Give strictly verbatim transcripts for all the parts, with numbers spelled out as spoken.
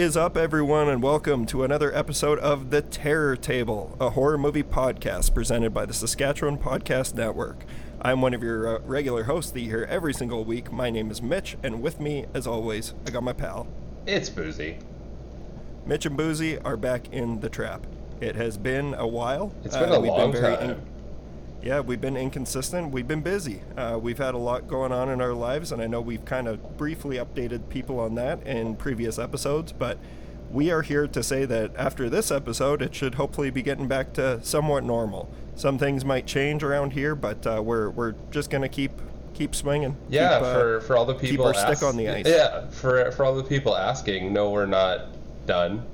is up, everyone, and welcome to another episode of The Terror Table, a horror movie podcast presented by the Saskatchewan Podcast Network. I'm one of your uh, regular hosts that you hear every single week. My name is Mitch, and with me, as always, I got my pal. It's Boozy. Mitch and Boozy are back in the trap. It has been a while. It's been uh, a long been time. In- yeah, we've been inconsistent. We've been busy. Uh, we've had a lot going on in our lives, and I know we've kind of briefly updated people on that in previous episodes, but we are here to say that after this episode, it should hopefully be getting back to somewhat normal. Some things might change around here, but uh, we're we're just gonna keep keep swinging. Yeah, keep, uh, for for all the people keep our ask, stick on the ice. Yeah, for for all the people asking, no, we're not done.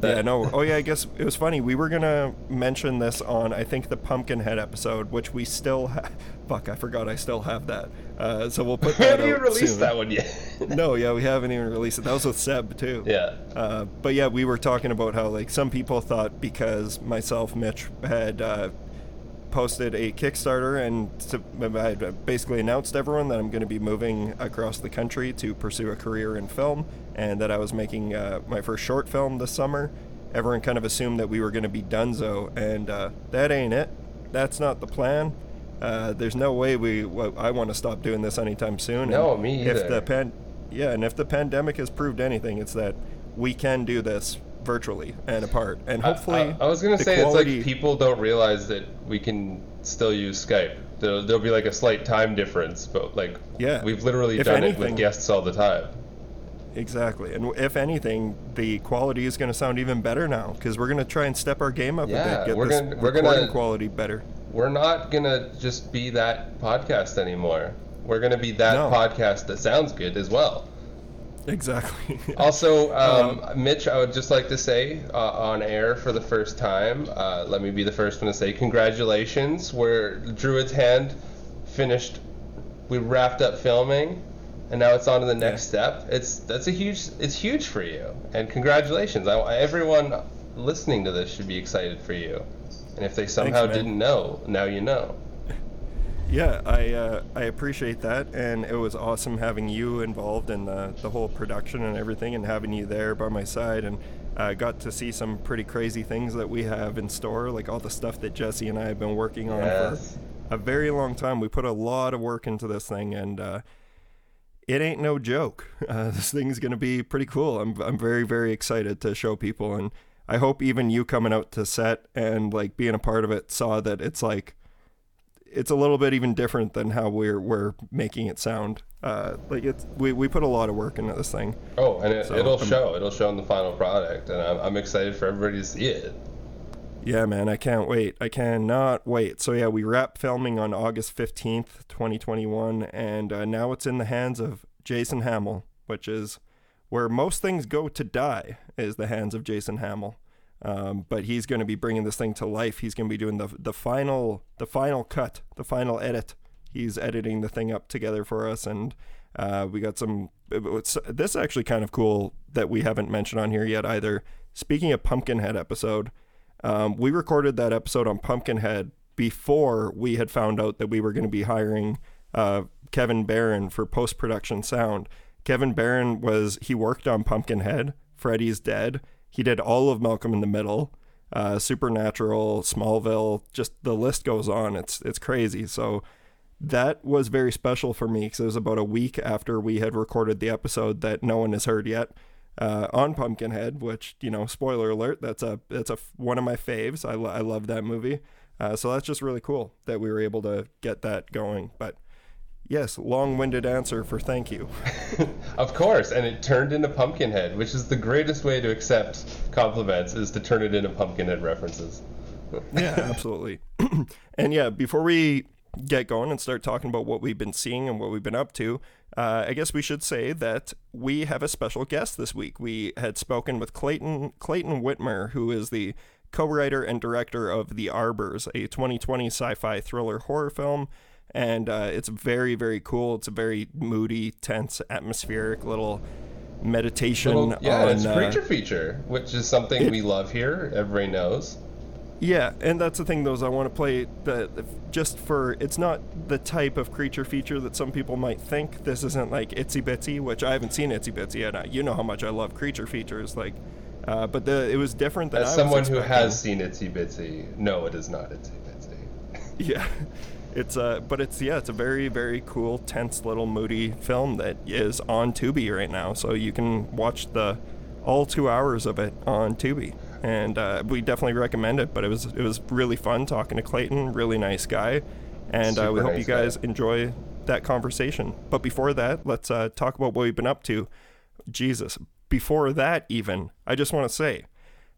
That. Yeah, no. Oh, yeah, I guess it was funny. We were going to mention this on, I think, the Pumpkinhead episode, which we still have. Fuck, I forgot I still have that. Uh, so we'll put that out soon. We haven't even released that one yet. No, yeah, we haven't even released it. That was with Seb, too. Yeah. Uh, but, yeah, we were talking about how, like, some people thought because myself, Mitch, had uh, posted a Kickstarter and to, I had basically announced to everyone that I'm going to be moving across the country to pursue a career in film, and that I was making uh, my first short film this summer. Everyone kind of assumed that we were going to be donezo, and uh, that ain't it. That's not the plan. Uh, there's no way we. Well, I want to stop doing this anytime soon. No, and me either. If the pan- yeah, and if the pandemic has proved anything, it's that we can do this virtually and apart, and hopefully. I, I, I was going to say quality... it's like people don't realize that we can still use Skype. There'll, there'll be like a slight time difference, but like yeah, we've literally done anything, it with guests all the time. Exactly, and if anything, the quality is going to sound even better now because we're going to try and step our game up yeah, a bit, get we're this gonna, we're recording gonna, quality better. We're not going to just be that podcast anymore. We're going to be that no. podcast that sounds good as well. Exactly. Also, um, um, Mitch, I would just like to say uh, on air for the first time, uh, let me be the first one to say congratulations. We're Druid's Hand finished. We wrapped up filming. And now it's on to the next yeah. step. It's that's a huge it's huge for you. And congratulations. I, everyone listening to this should be excited for you. And if they somehow Thanks, didn't know, now you know. Yeah, I uh, I appreciate that, and it was awesome having you involved in the the whole production and everything, and having you there by my side, and I uh, got to see some pretty crazy things that we have in store, like all the stuff that Jesse and I have been working on yes. for a very long time. We put a lot of work into this thing, and uh it ain't no joke. Uh, this thing's going to be pretty cool. I'm I'm very, very excited to show people. And I hope even you coming out to set and like being a part of it saw that it's like, it's a little bit even different than how we're we're making it sound. Uh, like it's, we, we put a lot of work into this thing. Oh, and it, so it'll I'm, show. It'll show in the final product. And I'm, I'm excited for everybody to see it. Yeah, man, I can't wait. I cannot wait. So, yeah, we wrapped filming on August fifteenth, twenty twenty-one, and uh, now it's in the hands of Jason Hamill, which is where most things go to die, is the hands of Jason Hamill. Um, but he's going to be bringing this thing to life. He's going to be doing the the final the final cut, the final edit. He's editing the thing up together for us, and uh, we got some... It's, this is actually kind of cool that we haven't mentioned on here yet either. Speaking of Pumpkinhead episode... Um, we recorded that episode on Pumpkinhead before we had found out that we were going to be hiring uh, Kevin Barron for post-production sound. Kevin Barron was, he worked on Pumpkinhead, Freddy's Dead. He did all of Malcolm in the Middle, uh, Supernatural, Smallville, just the list goes on. It's, it's crazy. So that was very special for me because it was about a week after we had recorded the episode that no one has heard yet. Uh, on Pumpkinhead, which, you know, spoiler alert, that's a that's a one of my faves. I, lo- I love that movie. Uh, so that's just really cool that we were able to get that going. But yes, long-winded answer for thank you. Of course, and it turned into Pumpkinhead, which is the greatest way to accept compliments, is to turn it into Pumpkinhead references. Yeah, absolutely. And yeah, before we get going and start talking about what we've been seeing and what we've been up to, Uh, I guess we should say that we have a special guest this week. We had spoken with Clayton Clayton Whitmer, who is the co-writer and director of The Arbors, a twenty twenty sci-fi thriller horror film. And uh, it's very, very cool. It's a very moody, tense, atmospheric little meditation. Little, yeah, on, it's a creature uh, feature, which is something it, we love here. Everybody knows. Yeah, and that's the thing, though, is I want to play the just for, it's not the type of creature feature that some people might think. This isn't like Itsy Bitsy, which I haven't seen Itsy Bitsy, and I, you know how much I love creature features, like, uh, but the it was different than As I someone was who has seen Itsy Bitsy, no, it is not Itsy Bitsy. Yeah, it's uh, but it's yeah, it's a very very cool, tense little moody film that is on Tubi right now, so you can watch the all two hours of it on Tubi. And uh, we definitely recommend it, but it was it was really fun talking to Clayton, really nice guy, and uh, we hope nice you guys guy. enjoy that conversation. But before that, let's uh, talk about what we've been up to. Jesus, before that even, I just want to say,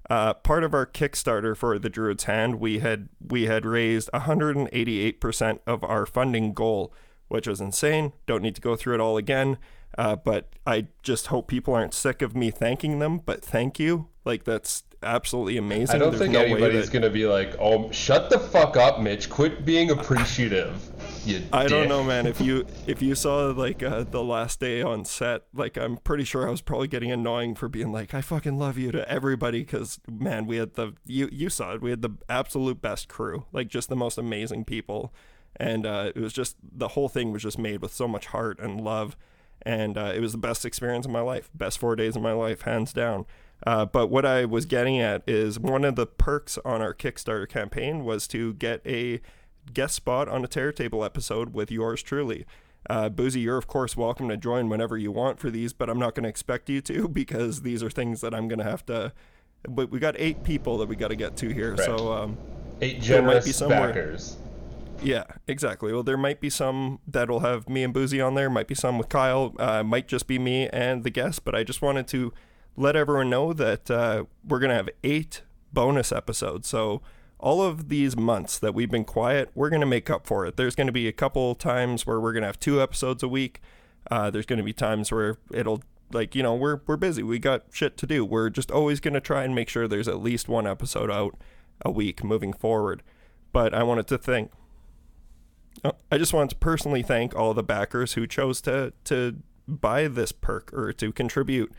uh, part of our Kickstarter for The Druid's Hand, we had we had raised one hundred eighty-eight percent of our funding goal, which was insane. Don't need to go through it all again, uh, but I just hope people aren't sick of me thanking them, but thank you. Like, that's absolutely amazing. I don't There's think no anybody's that... gonna be like, "Oh, shut the fuck up, Mitch! Quit being appreciative." You I dick. don't know, man. If you if you saw like uh, the last day on set, like I'm pretty sure I was probably getting annoying for being like, "I fucking love you" to everybody, because man, we had the you you saw it. We had the absolute best crew, like just the most amazing people, and uh, it was just the whole thing was just made with so much heart and love, and uh, it was the best experience of my life, best four days of my life, hands down. Uh, but what I was getting at is one of the perks on our Kickstarter campaign was to get a guest spot on a Terror Table episode with yours truly. Uh, Boozy, you're of course welcome to join whenever you want for these, but I'm not going to expect you to, because these are things that I'm going to have to... But we got eight people that we got to get to here, right. so... Um, eight generous backers. Yeah, exactly. Well, there might be some that'll have me and Boozy on there, might be some with Kyle, uh, might just be me and the guest, but I just wanted to... let everyone know that uh, we're going to have eight bonus episodes. So all of these months that we've been quiet, we're going to make up for it. There's going to be a couple times where we're going to have two episodes a week. Uh, there's going to be times where it'll, like, you know, we're we're busy. We got shit to do. We're just always going to try and make sure there's at least one episode out a week moving forward. But I wanted to thank, oh, I just wanted to personally thank all the backers who chose to to buy this perk or to contribute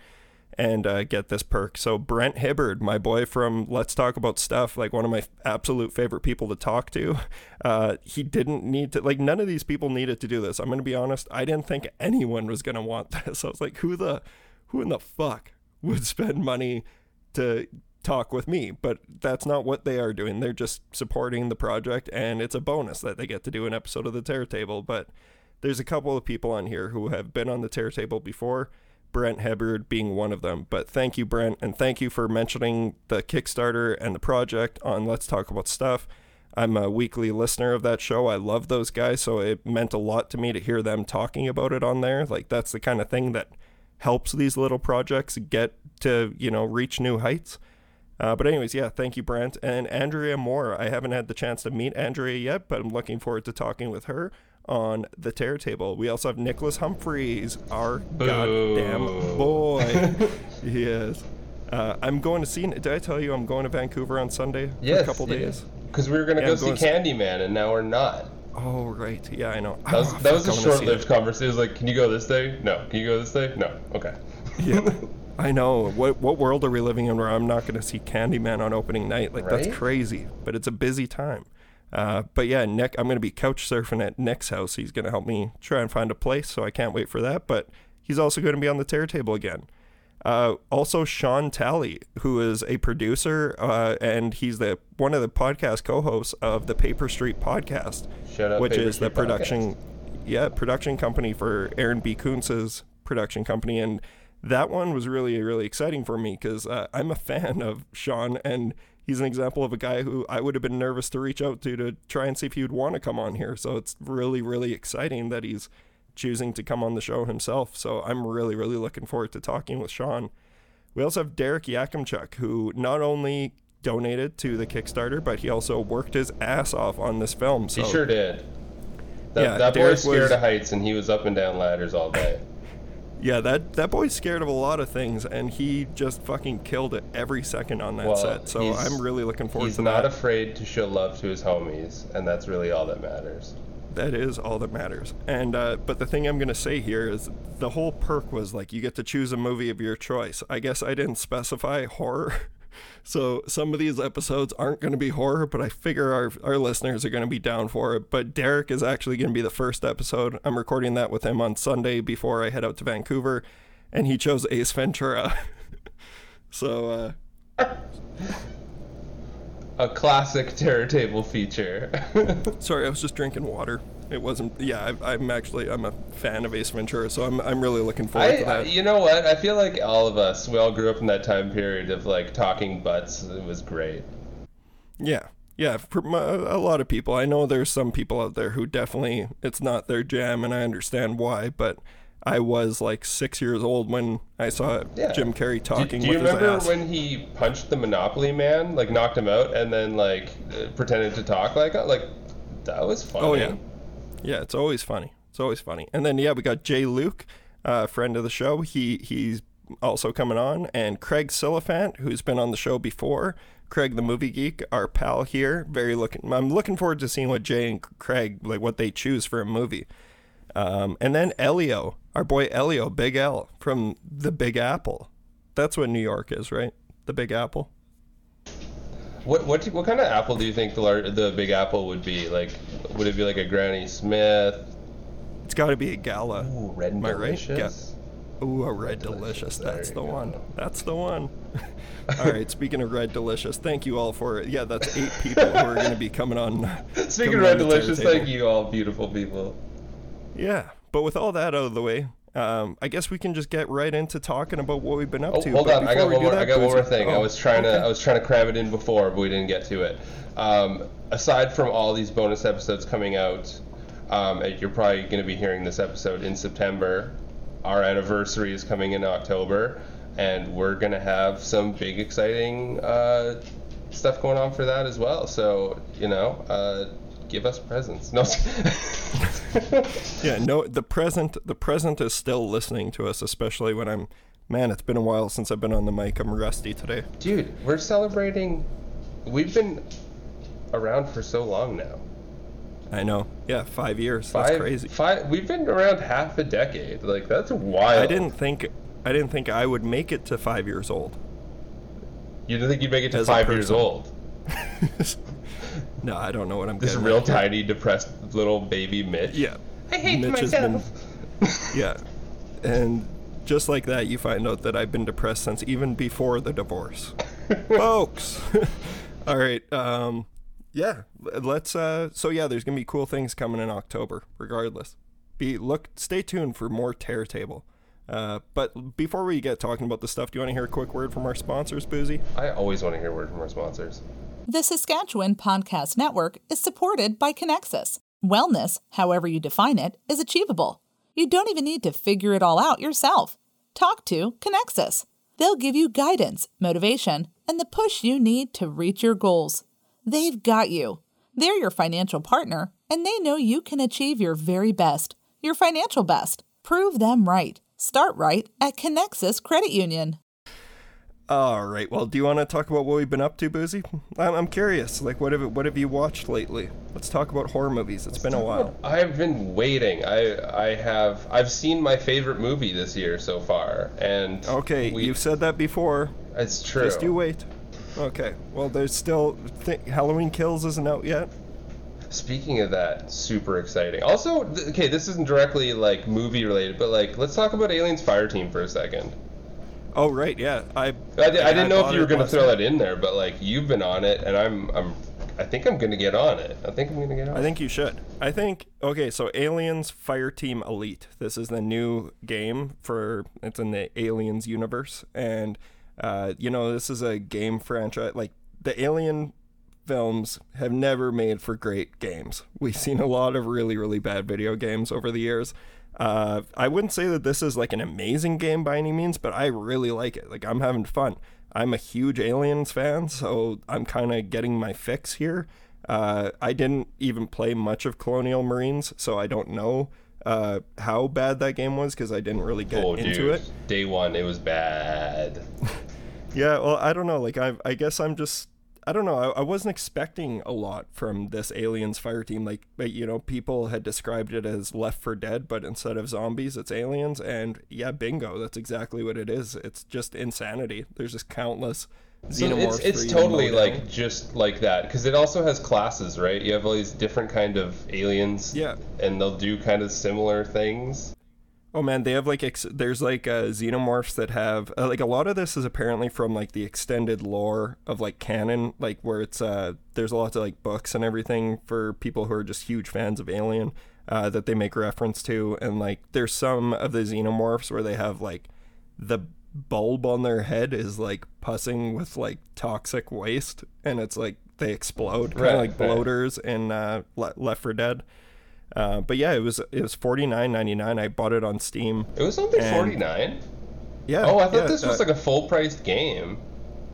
and uh, get this perk. So Brent Hibbard, my boy from Let's Talk About Stuff, like one of my f- absolute favorite people to talk to, uh, he didn't need to, like none of these people needed to do this. I'm going to be honest, I didn't think anyone was going to want this. I was like, who the, who in the fuck would spend money to talk with me? But that's not what they are doing. They're just supporting the project, and it's a bonus that they get to do an episode of The Terror Table. But there's a couple of people on here who have been on The Terror Table before, Brent Hibbard being one of them. But thank you, Brent, and thank you for mentioning the Kickstarter and the project on Let's Talk About Stuff. I'm a weekly listener of that show. I love those guys, so it meant a lot to me to hear them talking about it on there. Like, that's the kind of thing that helps these little projects get to, you know, reach new heights. Uh, but anyways, yeah, thank you, Brent. And Andrea Moore, I haven't had the chance to meet Andrea yet, but I'm looking forward to talking with her on The Terror Table. We also have Nicholas Humphreys, our Boo. goddamn boy. He is. Uh, I'm going to see, did I tell you I'm going to Vancouver on Sunday yes, for a couple yeah. days? Because we were gonna yeah, go I'm see going Candyman, to... and now we're not. Oh, right. Yeah, I know. That was, oh, that was a short-lived conversation. It was like, can you go this day? No. Can you go this day? No. Okay. Yeah. I know. What what world are we living in where I'm not going to see Candyman on opening night? Like, right? That's crazy. But it's a busy time. Uh, but yeah, Nick, I'm going to be couch surfing at Nick's house. He's going to help me try and find a place, so I can't wait for that. But he's also going to be on The Terror Table again. Uh, also, Sean Talley, who is a producer, uh, and he's the one of the podcast co-hosts of the Paper Street Podcast, Shout out which Paper is Street the production, podcast. yeah, production company for Aaron B. Koontz's production company. And that one was really, really exciting for me because uh, I'm a fan of Sean, and he's an example of a guy who I would have been nervous to reach out to to try and see if he would want to come on here. So it's really, really exciting that he's choosing to come on the show himself. So I'm really, really looking forward to talking with Sean. We also have Derek Yakimchuk, who not only donated to the Kickstarter, but he also worked his ass off on this film. So, he sure did. That, yeah, that boy's scared was... of heights, and he was up and down ladders all day. Yeah, that, that boy's scared of a lot of things, and he just fucking killed it every second on that well, set, so I'm really looking forward to that. He's not afraid to show love to his homies, and that's really all that matters. That is all that matters. And uh, but the thing I'm going to say here is the whole perk was, like, you get to choose a movie of your choice. I guess I didn't specify horror, So some of these episodes aren't going to be horror, but I figure our, our listeners are going to be down for it. But Derek is actually going to be the first episode. I'm recording that with him on Sunday before I head out to Vancouver, and he chose Ace Ventura. So, uh... a classic Terror Table feature. Sorry, I was just drinking water. It wasn't... Yeah, I, I'm actually... I'm a fan of Ace Ventura, so I'm I'm really looking forward I, to that. You know what? I feel like all of us, we all grew up in that time period of, like, talking butts. It was great. Yeah. Yeah, for my, a lot of people. I know there's some people out there who definitely... It's not their jam, and I understand why, but... I was like six years old when I saw yeah. Jim Carrey talking do, do with his ass. Do you remember when he punched the Monopoly man, like knocked him out, and then like uh, pretended to talk like that? Like, that was funny. Oh, yeah. Yeah, it's always funny. It's always funny. And then, yeah, we got Jay Luke, a uh, friend of the show. He He's also coming on. And Craig Siliphant, who's been on the show before. Craig the Movie Geek, our pal here. Very looking. I'm looking forward to seeing what Jay and Craig, like what they choose for a movie. Um, and then Elio, our boy Elio, Big L from the Big Apple. That's what New York is, right? The Big Apple. What what do, what kind of apple do you think the lar- the Big Apple would be? Like, would it be like a Granny Smith? It's got to be a Gala. Ooh, red Am delicious. Right? Yeah. Ooh, a red, red delicious. delicious. That's the go. one. That's the one. All right. Speaking of red delicious, thank you all for it. Yeah, that's eight people who are going to be coming on. Speaking coming of red delicious, thank you all, beautiful people. Yeah, but with all that out of the way, um, I guess we can just get right into talking about what we've been up oh, to. Hold but on, I got one more. That, I got one more thing. Oh, I was trying okay. to, I was trying to cram it in before, but we didn't get to it. Um, aside from all these bonus episodes coming out, um, you're probably going to be hearing this episode in September. Our anniversary is coming in October, and we're going to have some big, exciting uh, stuff going on for that as well. So you know. Uh, Give us presents. No. yeah, no. The present, the present is still listening to us, especially when I'm. Man, it's been a while since I've been on the mic. I'm rusty today. Dude, we're celebrating. We've been around for so long now. I know. Yeah, five years. Five, that's crazy. Five. We've been around half a decade. Like that's wild. I didn't think. I didn't think I would make it to five years old. You didn't think you'd make it to As five years old. No, I don't know what I'm. This getting real at. Tiny, depressed little baby Mitch. Yeah, I hate Mitch myself. Been, yeah, and just like that, you find out that I've been depressed since even before the divorce, folks. All right, um, yeah, let's. Uh, so yeah, there's gonna be cool things coming in October, regardless. Be look, stay tuned for more Terror Table. Uh, but before we get talking about the stuff, do you want to hear a quick word from our sponsors, Boozy? I always want to hear a word from our sponsors. The Saskatchewan Podcast Network is supported by Connexus. Wellness, however you define it, is achievable. You don't even need to figure it all out yourself. Talk to Connexus. They'll give you guidance, motivation, and the push you need to reach your goals. They've got you. They're your financial partner, and they know you can achieve your very best, your financial best. Prove them right. Start right at Connexus Credit Union. All right. Well, do you want to talk about what we've been up to, Boozy? I'm, I'm curious. Like, what have what have you watched lately? Let's talk about horror movies. It's Let's been a while. About, I've been waiting. I I have. I've seen my favorite movie this year so far. And okay, we, you've said that before. It's true. Just you wait. Okay. Well, there's still th- Halloween Kills isn't out yet. Speaking of that, super exciting. Also, th- okay, this isn't directly like movie related, but like let's talk about Aliens Fireteam for a second. Oh right, yeah. I I, I didn't know if you were gonna throw that in there, but like you've been on it, and I'm I'm I think I'm gonna get on it. I think I'm gonna get on it. I think you should. I think okay. So Aliens Fireteam Elite. This is the new game for it's in the Aliens universe, and uh, you know this is a game franchise. Like the Alien films have never made for great games. We've seen a lot of really really bad video games over the years. Uh, I wouldn't say that this is like an amazing game by any means, but I really like it. Like I'm having fun. I'm a huge Aliens fan, so I'm kind of getting my fix here. Uh, I didn't even play much of Colonial Marines, so I don't know uh, how bad that game was because I didn't really get oh, into dude. it. Day one, it was bad. yeah, well, I don't know. Like I, I guess I'm just. I don't know. I, I wasn't expecting a lot from this Aliens Fireteam. Like, you know, people had described it as Left four Dead, but instead of zombies, it's aliens. And yeah, bingo, that's exactly what it is. It's just insanity. There's just countless Xenomorph. So it's it's totally model. Like just like that, because it also has classes, right? You have all these different kind of aliens, yeah, and they'll do kind of similar things. Oh man, they have like ex- there's like uh, xenomorphs that have uh, like a lot of this is apparently from like the extended lore of like canon, like where it's uh there's lots of like books and everything for people who are just huge fans of Alien uh, that they make reference to, and like there's some of the xenomorphs where they have like the bulb on their head is like pussing with like toxic waste, and it's like they explode, kind of right, like right. bloaters in uh, Le- Left four Dead. Uh, but yeah, it was it was forty-nine ninety-nine. I bought it on Steam. It was only forty-nine dollars? Yeah. Oh, I thought yeah, this was uh, like a full-priced game.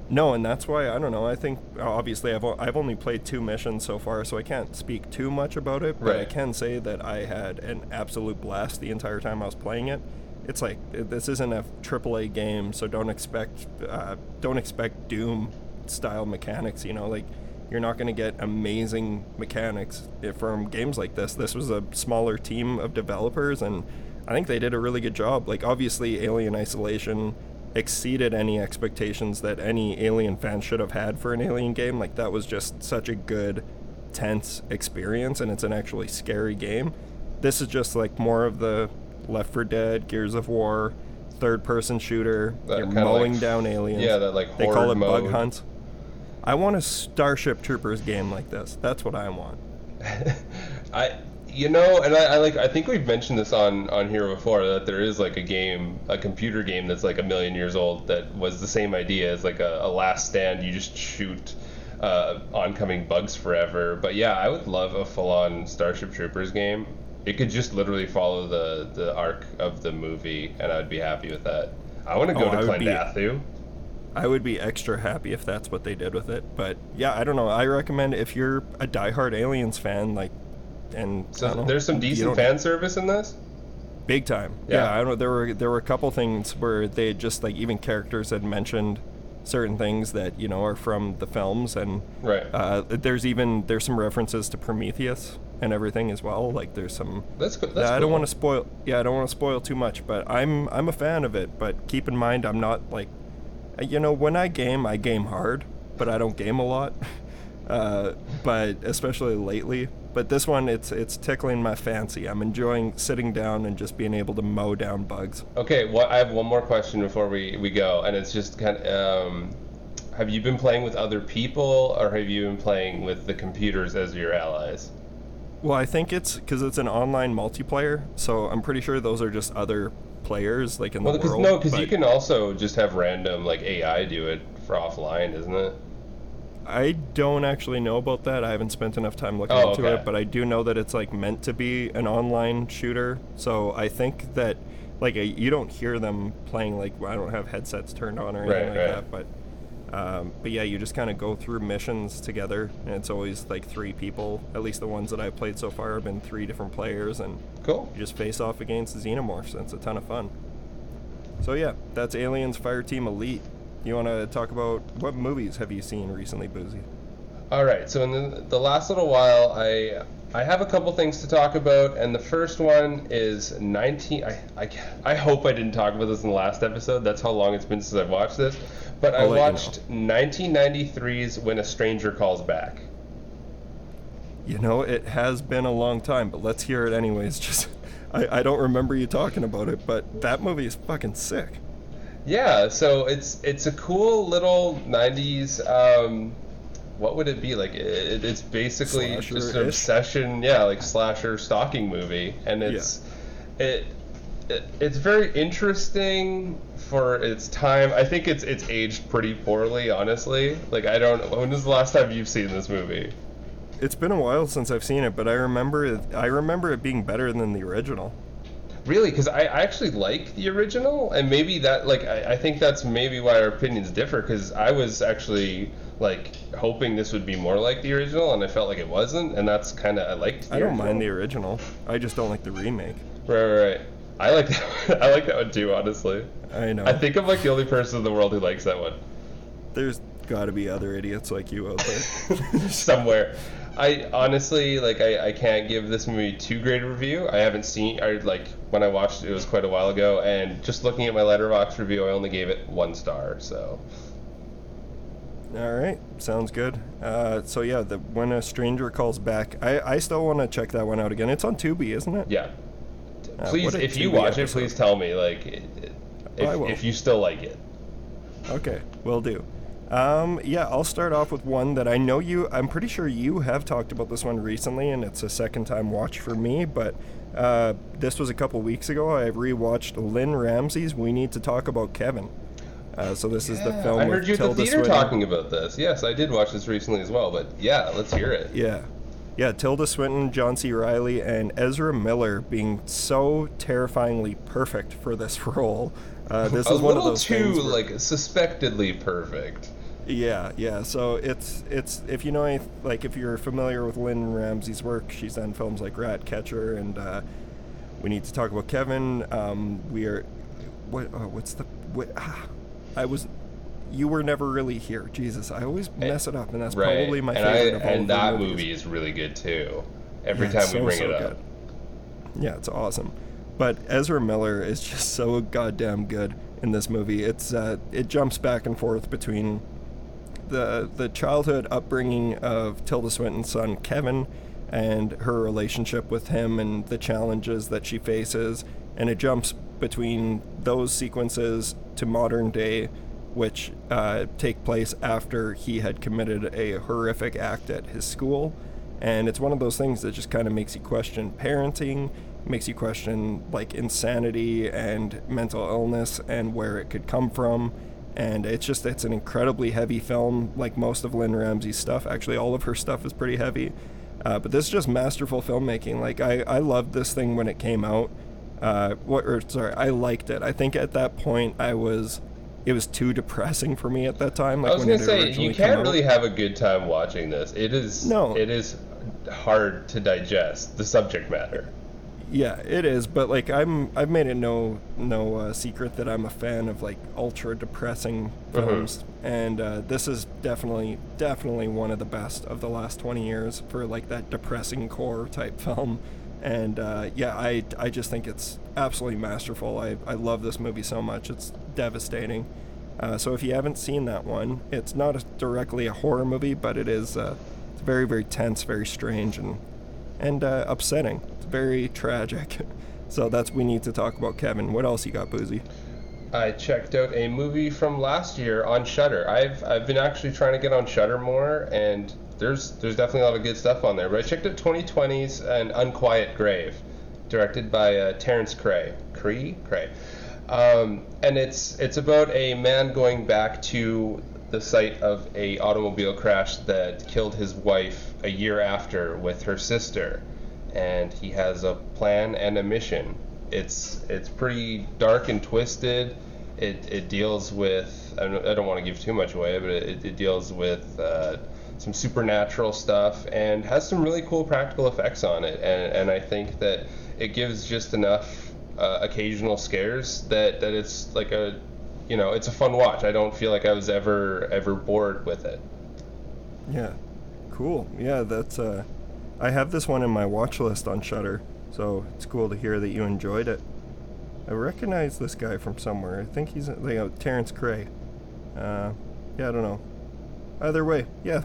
No, and that's why, I don't know, I think, obviously, I've I've only played two missions so far, so I can't speak too much about it, but right. I can say that I had an absolute blast the entire time I was playing it. It's like, this isn't a triple A game, so don't expect, uh, don't expect Doom-style mechanics, you know, like, you're not going to get amazing mechanics from games like this. This was a smaller team of developers, and I think they did a really good job. Like, obviously, Alien Isolation exceeded any expectations that any Alien fan should have had for an Alien game. Like, that was just such a good, tense experience, and it's an actually scary game. This is just, like, more of the Left four Dead, Gears of War, third-person shooter. That you're mowing like, down aliens. Yeah, that, like, they call it mode. Bug hunt. I want a Starship Troopers game like this. That's what I want. I, you know, and I, I like. I think we've mentioned this on, on here before, that there is like a game, a computer game that's like a million years old that was the same idea as like a, a Last Stand. You just shoot uh, oncoming bugs forever. But yeah, I would love a full-on Starship Troopers game. It could just literally follow the, the arc of the movie, and I would be happy with that. I want to go oh, to Clendathu. I would be extra happy if that's what they did with it. But yeah, I don't know. I recommend if you're a diehard Aliens fan, like, and so I don't there's know, some decent fan service in this. Big time. Yeah. yeah, I don't know. There were there were a couple things where they just like even characters had mentioned certain things that you know are from the films, and right. Uh, there's even there's some references to Prometheus and everything as well. Like there's some. That's good. That's I don't cool. want to spoil. Yeah, I don't want to spoil too much. But I'm I'm a fan of it. But keep in mind, I'm not like. You know, when I game, I game hard, but I don't game a lot, uh, but especially lately. But this one, it's it's tickling my fancy. I'm enjoying sitting down and just being able to mow down bugs. Okay, well, I have one more question before we, we go, and it's just kind of, um, have you been playing with other people, or have you been playing with the computers as your allies? Well, I think it's, because it's an online multiplayer, so I'm pretty sure those are just other players like in well, the cause, world. No, because you can also just have random like A I do it for offline, isn't it? I don't actually know about that. I haven't spent enough time looking oh, into okay. it, but I do know that it's like meant to be an online shooter. So I think that like a, you don't hear them playing like well, I don't have headsets turned on or anything right, like right. that. But um, but yeah, you just kind of go through missions together, and it's always like three people. At least the ones that I've played so far have been three different players, and cool. You just face off against the xenomorphs, and it's a ton of fun. So yeah, that's Aliens Fireteam Elite. You want to talk about what movies have you seen recently, Boozy? All right, so in the, the last little while, I I have a couple things to talk about, and the first one is nineteen... I, I, I hope I didn't talk about this in the last episode. That's how long it's been since I've watched this. But I'll I watched you know. nineteen ninety-three's When a Stranger Calls Back. You know, it has been a long time, but let's hear it anyways. Just I, I don't remember you talking about it, but that movie is fucking sick. Yeah, so it's it's a cool little nineties... Um, what would it be like? It, it's basically Slasher-ish. Just an obsession, yeah, like slasher stalking movie, and it's yeah. it, it it's very interesting for its time. I think it's it's aged pretty poorly, honestly. Like I don't. When was the last time you've seen this movie? It's been a while since I've seen it, but I remember it, I remember it being better than the original. Really, because I, I actually like the original, and maybe that like I, I think that's maybe why our opinions differ. Because I was actually. Like hoping this would be more like the original, and I felt like it wasn't, and that's kind of I liked. The I don't original. mind the original. I just don't like the remake. Right, right, right. I like that. One. I like that one too, honestly. I know. I think I'm like the only person in the world who likes that one. There's got to be other idiots like you out there somewhere. I honestly like I, I can't give this movie too great a review. I haven't seen. I like when I watched it, it was quite a while ago, and just looking at my Letterboxd review, I only gave it one star. So. All right, sounds good. Uh, so yeah, the When a Stranger Calls Back. I, I still want to check that one out again. It's on Tubi, isn't it? Yeah. Uh, please, if Tubi you watch episode. it, please tell me like if, oh, if you still like it. Okay, will do. Um, yeah, I'll start off with one that I know you. I'm pretty sure you have talked about this one recently, and it's a second time watch for me. But uh, this was a couple weeks ago. I rewatched Lynn Ramsey's We Need to Talk About Kevin. Uh, so this yeah, is the film. I heard you at the theater Swinton. talking about this. Yes, I did watch this recently as well. But yeah, let's hear it. Yeah, yeah. Tilda Swinton, John C. Reilly, and Ezra Miller being so terrifyingly perfect for this role. Uh, this a is one of those too, things where, like, suspectedly perfect. Yeah, yeah. So it's it's if you know any, like if you're familiar with Lynn Ramsey's work, she's done films like Ratcatcher and uh, We Need to Talk About Kevin. Um, we are what? Oh, what's the what? Ah. I was, you were never really here. Jesus, I always mess it up, and that's right. probably my and favorite I, of all And that movies. movie is really good, too, every yeah, time so, we bring so it good. up. Yeah, it's awesome. But Ezra Miller is just so goddamn good in this movie. It's uh, it jumps back and forth between the the childhood upbringing of Tilda Swinton's son, Kevin, and her relationship with him and the challenges that she faces, and it jumps between those sequences to modern day, which uh, take place after he had committed a horrific act at his school. And it's one of those things that just kind of makes you question parenting, makes you question like insanity and mental illness and where it could come from. And it's just, it's an incredibly heavy film, like most of Lynn Ramsey's stuff. Actually, all of her stuff is pretty heavy. Uh, but this is just masterful filmmaking. Like, I, I loved this thing when it came out. Uh, what, or, sorry, I liked it. I think at that point I was, it was too depressing for me at that time. Like I was going to say, you can't really have a good time watching this. It is, no. it is hard to digest the subject matter. Yeah, it is. But like, I'm, I've made it no, no uh, secret that I'm a fan of like ultra depressing films, mm-hmm. and uh, this is definitely, definitely one of the best of the last twenty years for like that depressing core type film. And uh, yeah, I, I just think it's absolutely masterful. I, I love this movie so much. It's devastating. Uh, so if you haven't seen that one, it's not a, directly a horror movie, but it is uh, it's very, very tense, very strange, and and uh, upsetting. It's very tragic. So that's We Need to Talk About Kevin. What else you got, Boozy? I checked out a movie from last year on Shutter. I've I've been actually trying to get on Shutter more, and There's there's definitely a lot of good stuff on there, but I checked out twenty twenty's An Unquiet Grave, directed by uh, Terrence Cray, Cree Cray, um, and it's it's about a man going back to the site of a automobile crash that killed his wife a year after with her sister, and he has a plan and a mission. It's it's pretty dark and twisted. It it deals with I don't, I don't want to give too much away, but it, it deals with. Uh, some supernatural stuff, and has some really cool practical effects on it, and and I think that it gives just enough uh, occasional scares that that it's like a you know it's a fun watch. I don't feel like I was ever ever bored with it. Yeah, cool. Yeah, that's uh I have this one in my watch list on Shudder, so it's cool to hear that you enjoyed it. I recognize this guy from somewhere. I think he's like uh, Terrence Cray. Uh yeah, I don't know. Either way, yeah.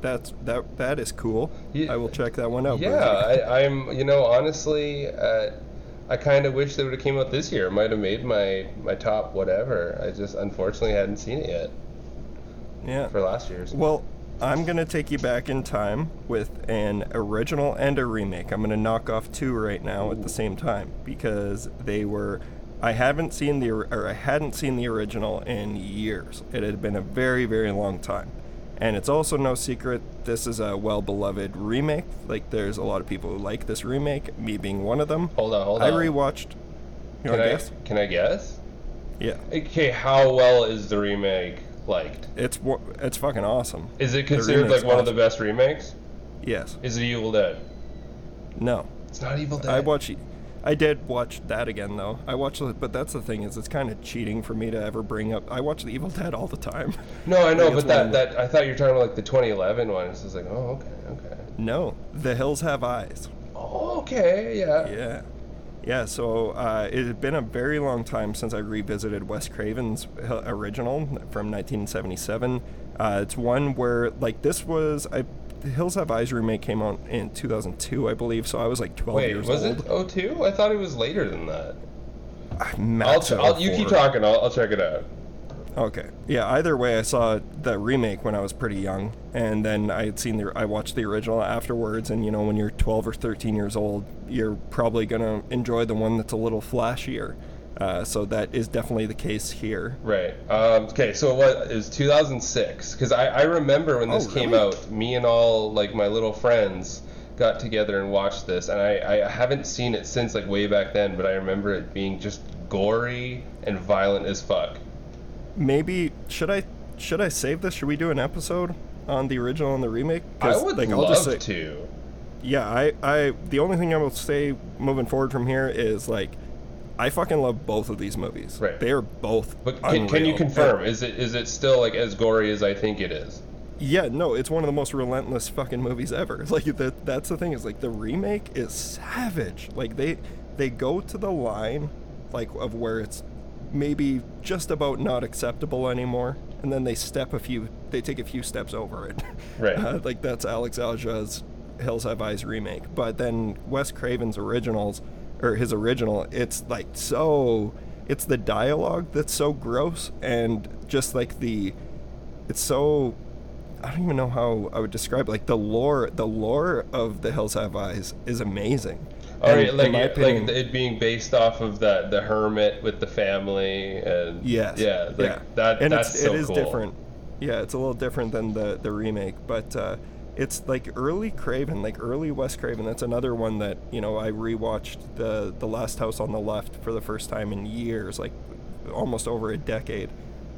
That's that. That is cool. Yeah. I will check that one out. Yeah, I, I'm. You know, honestly, uh, I kind of wish they would have came out this year. It might have made my my top whatever. I just unfortunately hadn't seen it yet. Yeah. For last year's. Well, I'm gonna take you back in time with an original and a remake. I'm gonna knock off two right now at the same time because they were. I haven't seen the or I hadn't seen the original in years. It had been a very very long time. And it's also no secret, this is a well-beloved remake. Like, there's a lot of people who like this remake, me being one of them. Hold on, hold on. I rewatched. You want to guess? Can I guess? Yeah. Okay, how well is the remake liked? It's it's fucking awesome. Is it considered, like, one of the best remakes? Yes. Is it Evil Dead? No. It's not Evil Dead. I watch... I did watch that again, though. I watched it, but that's the thing is, it's kind of cheating for me to ever bring up. I watch The Evil Dead all the time. No, I know, but that, that I thought you were talking about like the twenty eleven one. It's just like, oh, okay, okay. No, The Hills Have Eyes. Oh, okay, yeah. Yeah, yeah. So uh, it had been a very long time since I revisited Wes Craven's original from nineteen seventy-seven. Uh, it's one where, like, this was... I, The Hills Have Eyes remake came out in two thousand two, I believe, so I was, like, twelve Wait, years old. Wait, was it oh two? I thought it was later than that. I'll, I'll, you keep talking, I'll, I'll check it out. Okay. Yeah, either way, I saw the remake when I was pretty young, and then I had seen the, I watched the original afterwards, and, you know, when you're twelve or thirteen years old, you're probably going to enjoy the one that's a little flashier. Uh, so that is definitely the case here. Right. Um, okay, so what is two thousand six? Because I, I remember when this oh, really? came out, me and all, like, my little friends got together and watched this, and I, I haven't seen it since, like, way back then, but I remember it being just gory and violent as fuck. Maybe, should I should I save this? Should we do an episode on the original and the remake? I would like, love I'll just say, to. Yeah, I, I, the only thing I will say moving forward from here is, like, I fucking love both of these movies. Right. They are both But can, can you confirm, is it is it still, like, as gory as I think it is? Yeah, no, it's one of the most relentless fucking movies ever. Like, the, that's the thing, is, like, the remake is savage. Like, they they go to the line, like, of where it's maybe just about not acceptable anymore, and then they step a few, they take a few steps over it. Right. Uh, like, that's Alex Alja's Hills Have Eyes remake. But then Wes Craven's originals... or his original, it's like so, it's the dialogue that's so gross and just like the, it's so, I don't even know how I would describe it. Like the lore, the lore of The Hills Have Eyes is amazing. All right, like, opinion, like it being based off of that, the hermit with the family and yes, yeah, like yeah. That, and that's it's, so it is cool. different. Yeah, it's a little different than the, the remake, but uh, it's like early Craven, like early Wes Craven. That's another one that, you know, I rewatched the the Last House on the Left for the first time in years, like almost over a decade.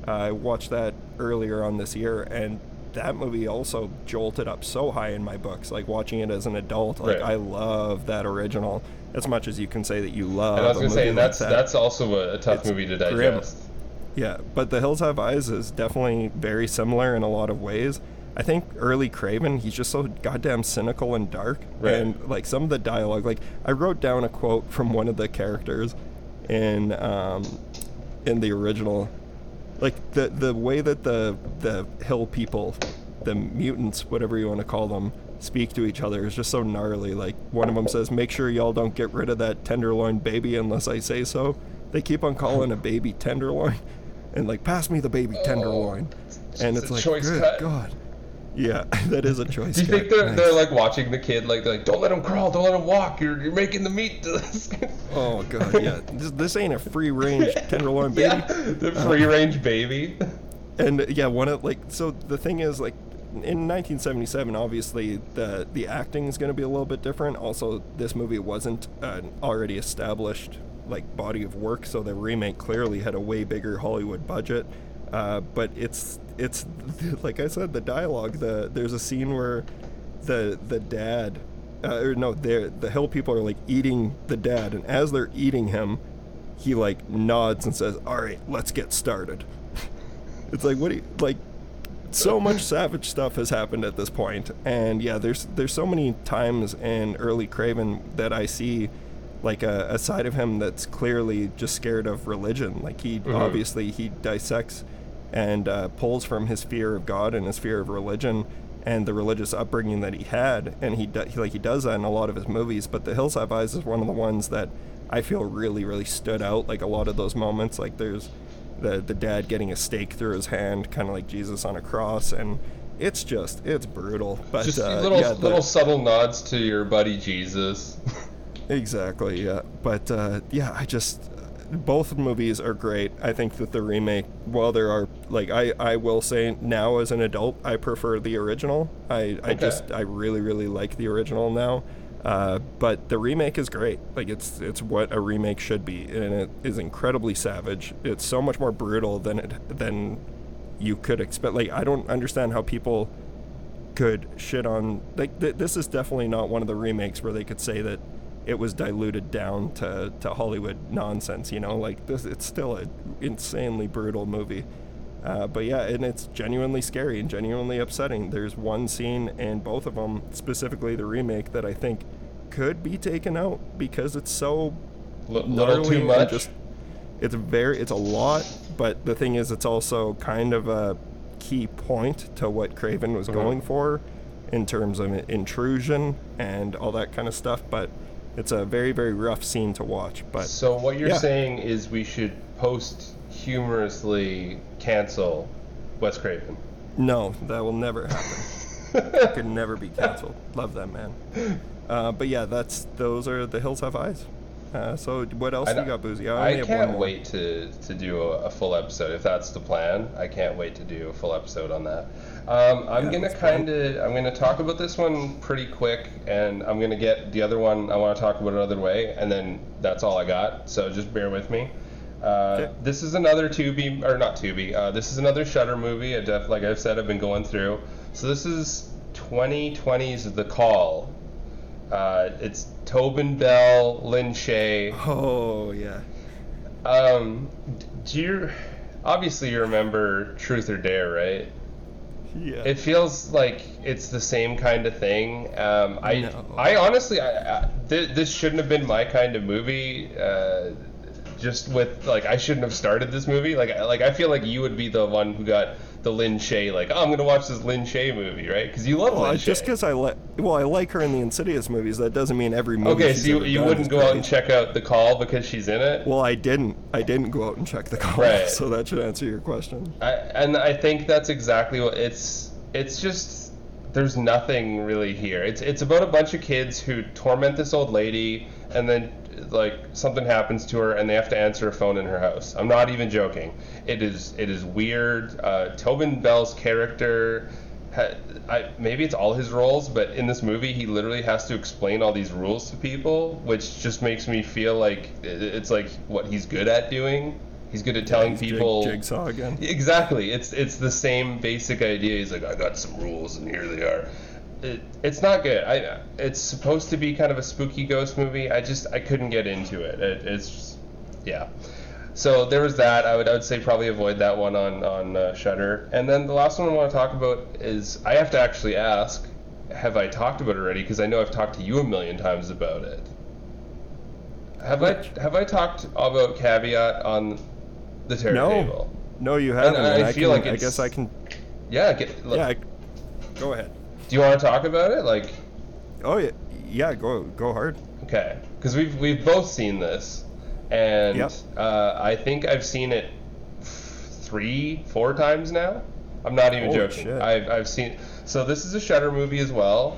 Uh, I watched that earlier on this year, and that movie also jolted up so high in my books. Like watching it as an adult, like right. I love that original as much as you can say that you love. And I was gonna say that's like that. that's also a, a tough it's movie to digest. Grim. Yeah, but The Hills Have Eyes is definitely very similar in a lot of ways. I think early Craven, he's just so goddamn cynical and dark. Right. And, like, some of the dialogue, like, I wrote down a quote from one of the characters in um, in the original. Like, the the way that the the hill people, the mutants, whatever you want to call them, speak to each other is just so gnarly. Like, one of them says, make sure y'all don't get rid of that tenderloin baby unless I say so. They keep on calling a baby tenderloin. And, like, pass me the baby tenderloin. Oh, and it's, it's like, good cut. God. Yeah, that is a choice. Do you think they're, nice. they're like watching the kid, like they're like, don't let him crawl, don't let him walk. You're you're making the meat. To this. Oh god, yeah. This, this ain't a free range tenderloin baby. Yeah, the free range um, baby. And yeah, one of like so the thing is like in nineteen seventy-seven, obviously the the acting is going to be a little bit different. Also, this movie wasn't an already established like body of work, so the remake clearly had a way bigger Hollywood budget. Uh, but it's it's like I said, the dialogue. The there's a scene where the the dad, uh, or no, the the hill people are like eating the dad, and as they're eating him, he like nods and says, "All right, let's get started." It's like what do you, like so much savage stuff has happened at this point, and yeah, there's there's so many times in early Craven that I see. Like a, a side of him that's clearly just scared of religion. Like he mm-hmm. obviously he dissects and uh, pulls from his fear of God and his fear of religion and the religious upbringing that he had, and he, do, he like he does that in a lot of his movies. But The Hills Have Eyes is one of the ones that I feel really really stood out. Like a lot of those moments, like there's the the dad getting a stake through his hand, kind of like Jesus on a cross, and it's just it's brutal. But just uh, little yeah, little the, subtle nods to your buddy Jesus. Exactly, yeah. But, uh, yeah, I just... Both movies are great. I think that the remake, while there are... Like, I, I will say now as an adult, I prefer the original. I, okay. I just... I really, really like the original now. Uh, but the remake is great. Like, it's it's what a remake should be. And it is incredibly savage. It's so much more brutal than it than you could expect. Like, I don't understand how people could shit on... Like, th- this is definitely not one of the remakes where they could say that it was diluted down to, to Hollywood nonsense, you know, like this, it's still an insanely brutal movie. Uh, but yeah, and it's genuinely scary and genuinely upsetting. There's one scene in both of them, specifically the remake, that I think could be taken out because it's so L- little too much. Just, it's very, it's a lot, but the thing is, it's also kind of a, key point to what Craven was mm-hmm. going for in terms of intrusion and all that kind of stuff, but it's a very, very rough scene to watch. But so what you're yeah. saying is we should posthumously cancel Wes Craven? No, that will never happen. It could never be canceled. Love that man. Uh, but yeah, that's those are The Hills Have Eyes. Uh, so what else do you got, Boozy? I, I can't wait to, to do a, a full episode. If that's the plan, I can't wait to do a full episode on that. Um, I'm yeah, gonna kind of I'm gonna talk about this one pretty quick, and I'm gonna get the other one. I want to talk about another way, and then that's all I got. So just bear with me. Uh, okay. This is another Tubi or not Tubi. Uh, this is another Shutter movie. I def, like I've said, I've been going through. So this is twenty twenty's The Call. Uh, it's Tobin Bell, Lin Shaye. Oh yeah. Um, do you obviously you remember Truth or Dare, right? Yeah. It feels like it's the same kind of thing. Um, I no. I honestly I, I, th- this shouldn't have been my kind of movie. Uh, just with like I shouldn't have started this movie. Like like I feel like you would be the one who got the Lin Shaye, like, oh, I'm gonna watch this Lin Shaye movie, right? Because you love well, Lin Shaye. Just because I like, well, I like her in the Insidious movies. That doesn't mean every movie. Okay, she's so you, you wouldn't go great. out and check out The Call because she's in it. Well, I didn't. I didn't go out and check The Call. Right. So that should answer your question. I, and I think that's exactly what it's. It's just there's nothing really here. It's it's about a bunch of kids who torment this old lady, and then like something happens to her and they have to answer a phone in her house. I'm not even joking. It is it is weird. Uh, Tobin Bell's character, ha, I, maybe it's all his roles, but in this movie he literally has to explain all these rules to people, which just makes me feel like it's like what he's good at doing. He's good at telling yeah, people. Jig, jigsaw again. Exactly. It's it's the same basic idea. He's like, I got some rules and here they are. It, it's not good. I, it's supposed to be kind of a spooky ghost movie. I just I couldn't get into it. it it's just, yeah. So there was that. I would I would say probably avoid that one on on uh, Shutter. And then the last one I want to talk about is I have to actually ask, have I talked about it already? Because I know I've talked to you a million times about it. Have Which? I have I talked about Caveat on The Terror no. Table? No, you haven't. And, and I, I feel can, like it's, I guess I can. Yeah. Get, look. Yeah. I, go ahead. Do you want to talk about it? Like, oh yeah, yeah, go go hard. Okay, because we've we've both seen this, and yep. uh, I think I've seen it three, four times now. I'm not even Holy joking. Shit. I've I've seen. So this is a Shutter movie as well,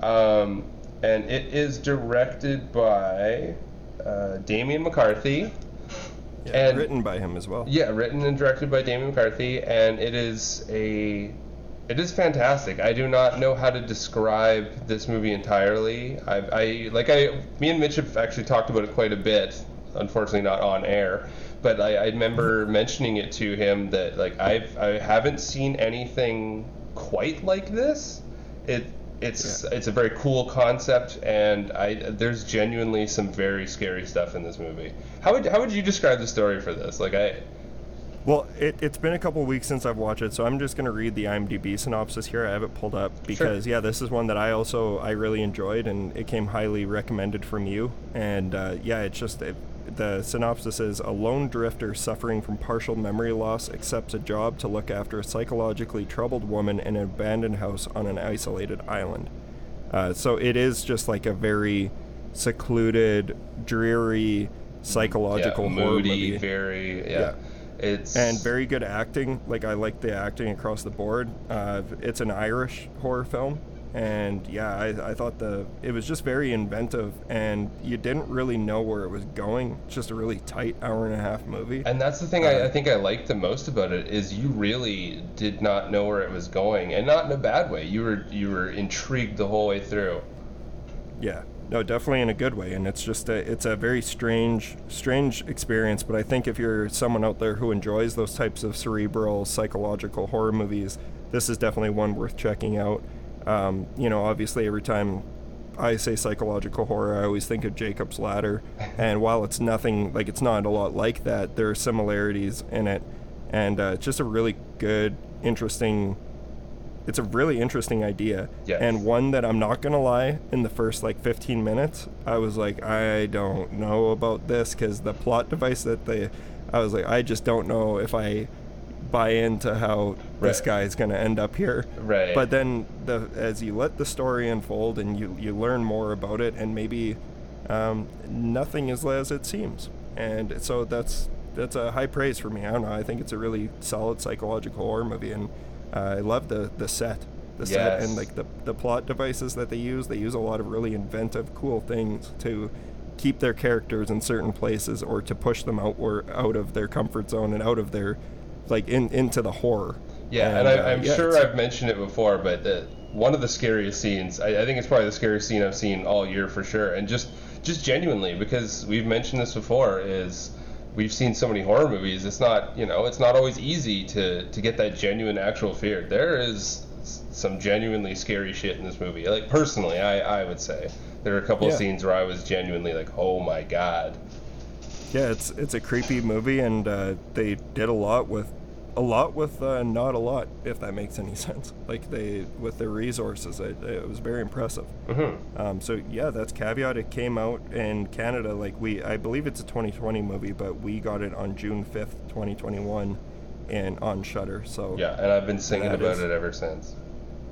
um, and it is directed by uh, Damien McCarthy. Yeah, and written by him as well. Yeah, written and directed by Damien McCarthy, and it is a. It is fantastic. I do not know how to describe this movie entirely. I, I like I, me and Mitch have actually talked about it quite a bit. Unfortunately, not on air, but I, I remember mentioning it to him that like I've I haven't seen anything quite like this. It it's yeah. it's a very cool concept, and I there's genuinely some very scary stuff in this movie. How would how would you describe the story for this? Like I. Well, it, it's been a couple of weeks since I've watched it, so I'm just going to read the IMDb synopsis here. I have it pulled up because, sure. yeah, this is one that I also, I really enjoyed, and it came highly recommended from you. And, uh, yeah, it's just, it, the synopsis is, a lone drifter suffering from partial memory loss accepts a job to look after a psychologically troubled woman in an abandoned house on an isolated island. Uh, so it is just like a very secluded, dreary, psychological yeah, moody, horror movie. very, yeah. yeah. It's... And very good acting. Like, I like the acting across the board. Uh, it's an Irish horror film. And, yeah, I, I thought the it was just very inventive. And you didn't really know where it was going. It's just a really tight hour and a half movie. And that's the thing uh, I, I think I liked the most about it is you really did not know where it was going. And not in a bad way. You were, you were intrigued the whole way through. Yeah. No, definitely in a good way, and it's just a, it's a very strange, strange experience, but I think if you're someone out there who enjoys those types of cerebral, psychological horror movies, this is definitely one worth checking out. Um, you know, obviously every time I say psychological horror, I always think of Jacob's Ladder, and while it's nothing, like it's not a lot like that, there are similarities in it, and uh, it's just a really good, interesting It's a really interesting idea, yes. and one that I'm not going to lie, in the first, like, fifteen minutes, I was like, I don't know about this, because the plot device that they... I was like, I just don't know if I buy into how right. this guy is going to end up here. Right. But then the as you let the story unfold and you, you learn more about it, and maybe um, nothing is as it seems. And so that's that's a high praise for me. I don't know. I think it's a really solid psychological horror movie, and uh, I love the, the set. The yes. set and like the, the plot devices that they use. They use a lot of really inventive, cool things to keep their characters in certain places or to push them out or out of their comfort zone and out of their like in into the horror. Yeah, and, and I, I'm uh, yeah, sure I've mentioned it before, but the, one of the scariest scenes, I, I think it's probably the scariest scene I've seen all year for sure, and just just genuinely, because we've mentioned this before, is we've seen so many horror movies, it's not, you know, it's not always easy to, to get that genuine actual fear. There is some genuinely scary shit in this movie. Like, personally, I, I would say. There are a couple yeah. of scenes where I was genuinely like, oh my god. Yeah, it's it's a creepy movie, and uh, they did a lot with a lot with uh, not a lot, if that makes any sense. Like, they with their resources, it, it was very impressive. Mm-hmm. Um, so yeah, that's Caveat. It came out in Canada. Like we, I believe it's a twenty twenty movie, but we got it on June fifth, twenty twenty-one, and on Shutter. So yeah, and I've been singing about is, it ever since.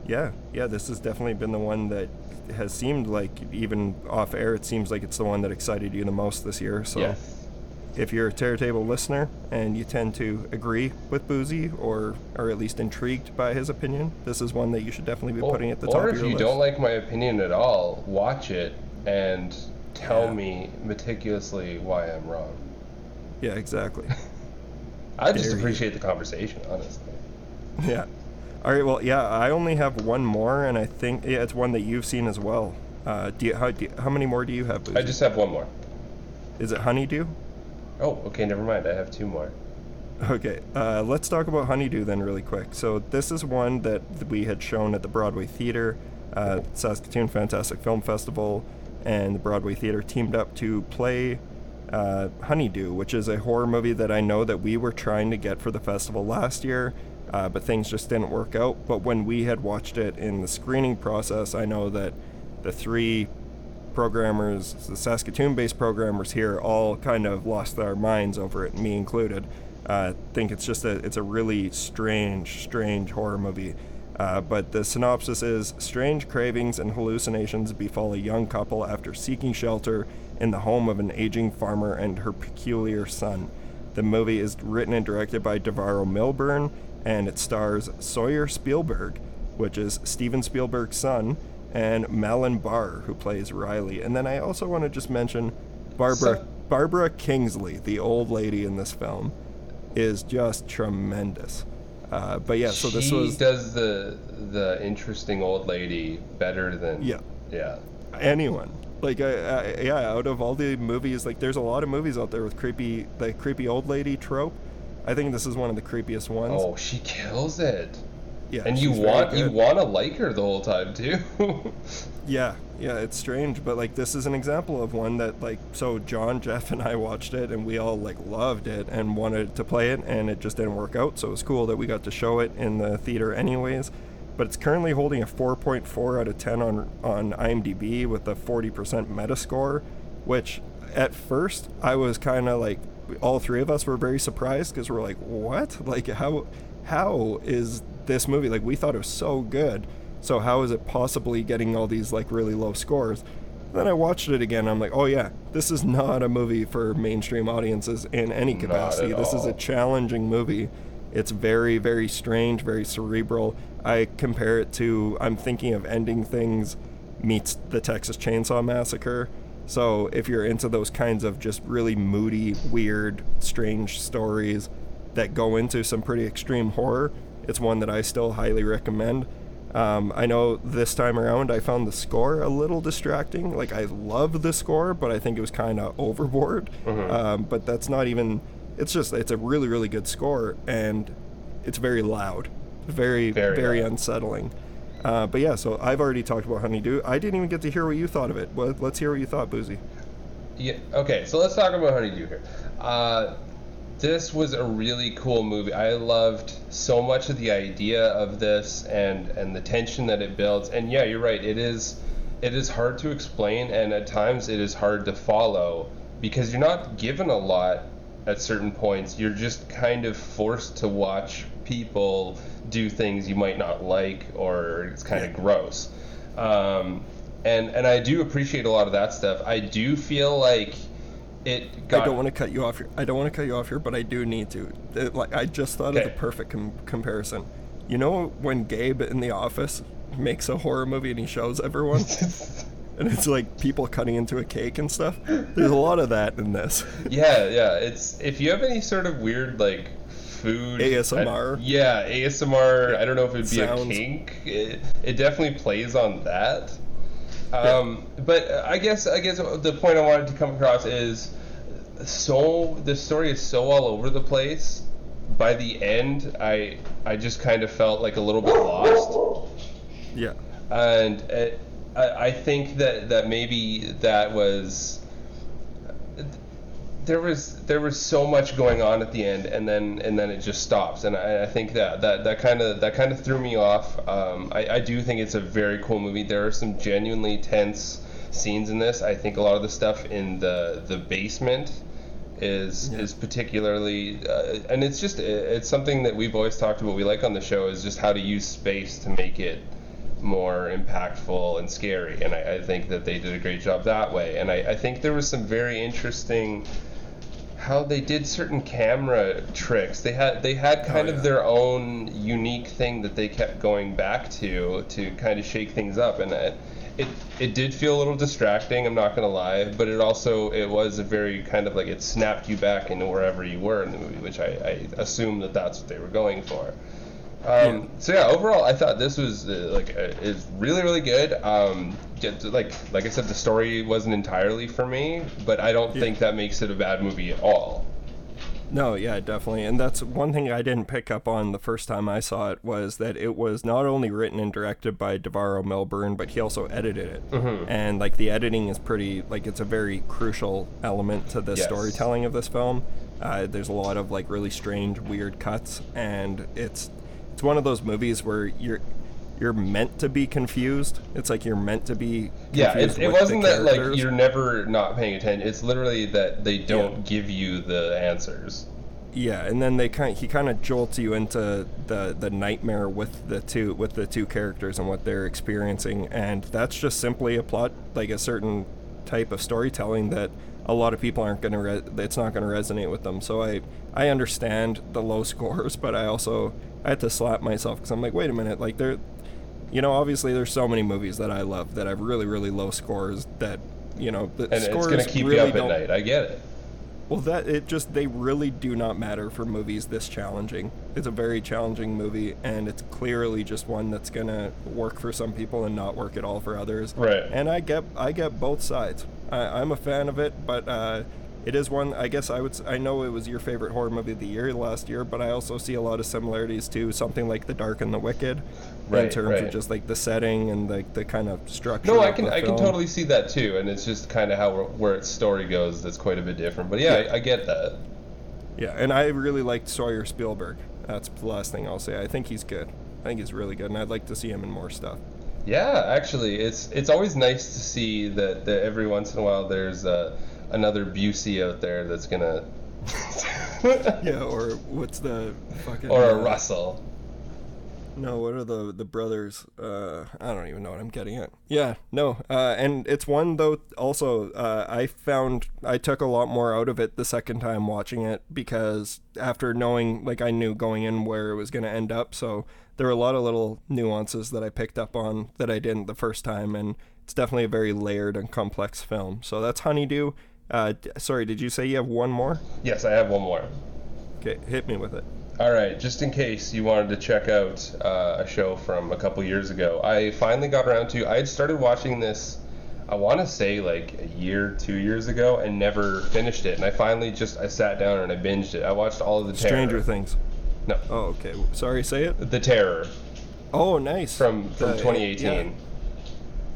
Yeah, yeah, this has definitely been the one that has seemed like, even off air, it seems like it's the one that excited you the most this year. So yes. if you're a Terror Table listener and you tend to agree with Boozy or are at least intrigued by his opinion, this is one that you should definitely be well, putting at the top of your list. Or if you don't like my opinion at all, watch it and tell yeah. me meticulously why I'm wrong. Yeah, exactly. I Dare just appreciate you. the conversation, honestly. Yeah. All right, well, yeah, I only have one more, and I think yeah, it's one that you've seen as well. Uh, do you, how, do you, how many more do you have, Boozy? I just have one more. Is it Honeydew? Oh, okay, never mind. I have two more. Okay, uh, let's talk about Honeydew then really quick. So this is one that we had shown at the Broadway Theater, uh, Saskatoon Fantastic Film Festival, and the Broadway Theater teamed up to play uh, Honeydew, which is a horror movie that I know that we were trying to get for the festival last year. Uh, but things just didn't work out. But when we had watched it in the screening process, I know that the three programmers, the Saskatoon-based programmers here, all kind of lost their minds over it, me included. Uh, I think it's just a it's a really strange, strange horror movie. Uh, but the synopsis is, strange cravings and hallucinations befall a young couple after seeking shelter in the home of an aging farmer and her peculiar son. The movie is written and directed by Devarell Milburn, and it stars Sawyer Spielberg, which is Steven Spielberg's son, and Malin Barr, who plays Riley. And then I also want to just mention Barbara so, Barbara Kingsley, the old lady in this film, is just tremendous. Uh, but yeah, so this was... She does the the interesting old lady better than... Yeah. Yeah. Anyone. Like, I, I, yeah, out of all the movies, like, there's a lot of movies out there with creepy, the creepy old lady trope. I think this is one of the creepiest ones. Oh, she kills it. Yeah, and you want you want to like her the whole time too. yeah, yeah, it's strange, but like this is an example of one that like so John, Jeff, and I watched it, and we all like loved it and wanted to play it, and it just didn't work out. So it was cool that we got to show it in the theater, anyways. But it's currently holding a four point four out of ten on on IMDb with a forty percent Metascore, which at first I was kind of like. All three of us were very surprised because we're like, what? Like, how how is this movie? Like, we thought it was so good. So how is it possibly getting all these, like, really low scores? Then I watched it again. I'm like, oh, yeah, this is not a movie for mainstream audiences in any capacity. This all. is a challenging movie. It's very, very strange, very cerebral. I compare it to I'm Thinking of Ending Things meets the Texas Chainsaw Massacre. So if you're into those kinds of just really moody, weird, strange stories that go into some pretty extreme horror, it's one that I still highly recommend. Um, I know this time around I found the score a little distracting. Like, I love the score, but I think it was kind of overboard. Mm-hmm. Um, but that's not even... It's just, it's a really, really good score, and it's very loud. Very, very, very loud. Unsettling. Uh, but yeah, so I've already talked about Honeydew. I didn't even get to hear what you thought of it. Well, let's hear what you thought, Boozy. Yeah. Okay, so let's talk about Honeydew here. Uh, this was a really cool movie. I loved so much of the idea of this and, and the tension that it builds. And yeah, you're right. It is it is hard to explain, and at times it is hard to follow because you're not given a lot at certain points, you're just kind of forced to watch people do things you might not like, or it's kind yeah. of gross. Um, and and I do appreciate a lot of that stuff. I do feel like it got... I don't want to cut you off here. I don't want to cut you off here, but I do need to. It, like I just thought okay. of the perfect com- comparison. You know when Gabe in The Office makes a horror movie and he shows everyone? And it's like people cutting into a cake and stuff. There's a lot of that in this. Yeah, yeah. It's if you have any sort of weird like food A S M R. I, yeah, A S M R. I don't know if it'd be Sounds. a kink. It, it definitely plays on that. Um, yeah. But I guess I guess the point I wanted to come across is so the story is so all over the place. By the end, I I just kind of felt like a little bit lost. Yeah. And. It, I think that, that maybe that was there was there was so much going on at the end, and then and then it just stops, and I, I think that that that kind of that kind of threw me off. Um, I, I do think it's a very cool movie. There are some genuinely tense scenes in this. I think a lot of the stuff in the the basement is yeah. is particularly, uh, and it's just it's something that we've always talked about. We like on the show is just how to use space to make it more impactful and scary, and I, I think that they did a great job that way. And I, I think there was some very interesting how they did certain camera tricks. They had they had kind oh, yeah. of their own unique thing that they kept going back to to kind of shake things up, and it it, it did feel a little distracting. I'm not gonna lie, but it also it was a very kind of like it snapped you back into wherever you were in the movie, which I, I assume that that's what they were going for. Um, so yeah, overall, I thought this was uh, like uh, is really, really good. Um, just, like like I said, the story wasn't entirely for me, but I don't yeah. think that makes it a bad movie at all. No, yeah, definitely, and that's one thing I didn't pick up on the first time I saw it was that it was not only written and directed by Devaraux Milburn, but he also edited it, mm-hmm. and like the editing is pretty like it's a very crucial element to the yes. storytelling of this film. Uh, there's a lot of like really strange, weird cuts, and it's. It's one of those movies where you're you're meant to be confused. It's like you're meant to be confused. Yeah, it, it wasn't that like you're never not paying attention. It's literally that they don't yeah. give you the answers. Yeah, and then they kind he kind of jolts you into the, the nightmare with the two with the two characters and what they're experiencing, and that's just simply a plot like a certain type of storytelling that a lot of people aren't going to re- it's not going to resonate with them. So I I understand the low scores, but I also I had to slap myself because I'm like, wait a minute, like there, you know, obviously there's so many movies that I love that have really, really low scores that, you know, the and scores it's gonna keep really you up at night. I get it. Well, that it just they really do not matter for movies this challenging. It's a very challenging movie, and it's clearly just one that's gonna work for some people and not work at all for others. Right. And I get I get both sides. I, I'm a fan of it, but. Uh, It is one, I guess I would, I know it was your favorite horror movie of the year last year, but I also see a lot of similarities to something like The Dark and the Wicked, right, in terms right. of just like the setting and like the, the kind of structure. No, I can, I can totally see that too, and it's just kind of how we're, where its story goes that's quite a bit different. But yeah, yeah. I, I get that. Yeah, and I really liked Sawyer Spielberg. That's the last thing I'll say. I think he's good. I think he's really good, and I'd like to see him in more stuff. Yeah, actually, it's it's always nice to see that, that every once in a while there's a. Another Busey out there that's gonna. yeah, or what's the fucking. Or a uh, Russell. No, what are the the brothers? Uh, I don't even know what I'm getting at. Yeah, no, uh, and it's one though. Also, uh, I found I took a lot more out of it the second time watching it because after knowing, like, I knew going in where it was gonna end up, so there were a lot of little nuances that I picked up on that I didn't the first time, and it's definitely a very layered and complex film. So that's Honeydew. Uh, sorry, did you say you have one more? Yes, I have one more. Okay, hit me with it. All right, just in case you wanted to check out uh, a show from a couple years ago, I finally got around to, I had started watching this, I want to say like a year, two years ago, and never finished it. And I finally just, I sat down and I binged it. I watched all of The Terror. Stranger Things. No. Oh, okay. Sorry, say it. The Terror. Oh, nice. From from the, twenty eighteen. Yeah.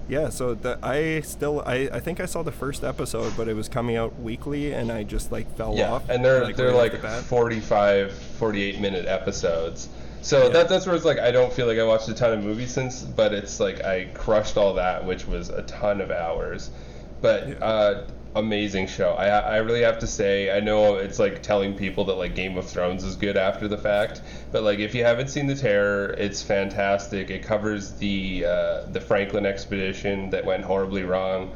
Yeah, so the, I still, I, I think I saw the first episode, but it was coming out weekly, and I just, like, fell yeah, off. Yeah, and they're like, they're like the forty-five, forty-eight-minute episodes. So yeah. that that's where it's like, I don't feel like I watched a ton of movies since, but it's like I crushed all that, which was a ton of hours. But yeah. uh, amazing show. I I really have to say, I know it's like telling people that like Game of Thrones is good after the fact, but like if you haven't seen The Terror, it's fantastic. It covers the uh, the Franklin expedition that went horribly wrong.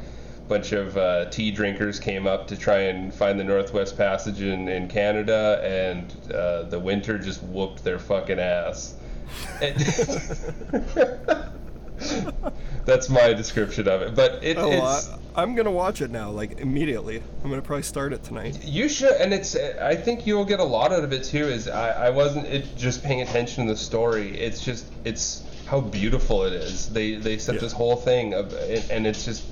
Bunch of uh, tea drinkers came up to try and find the Northwest Passage in, in Canada, and uh, the winter just whooped their fucking ass. That's my description of it. But it, oh, it's... Uh, I'm going to watch it now, like, immediately. I'm going to probably start it tonight. You should, and it's... I think you'll get a lot out of it, too, is I, I wasn't it, just paying attention to the story. It's just... It's how beautiful it is. They, they set yeah. this whole thing, of, and it's just...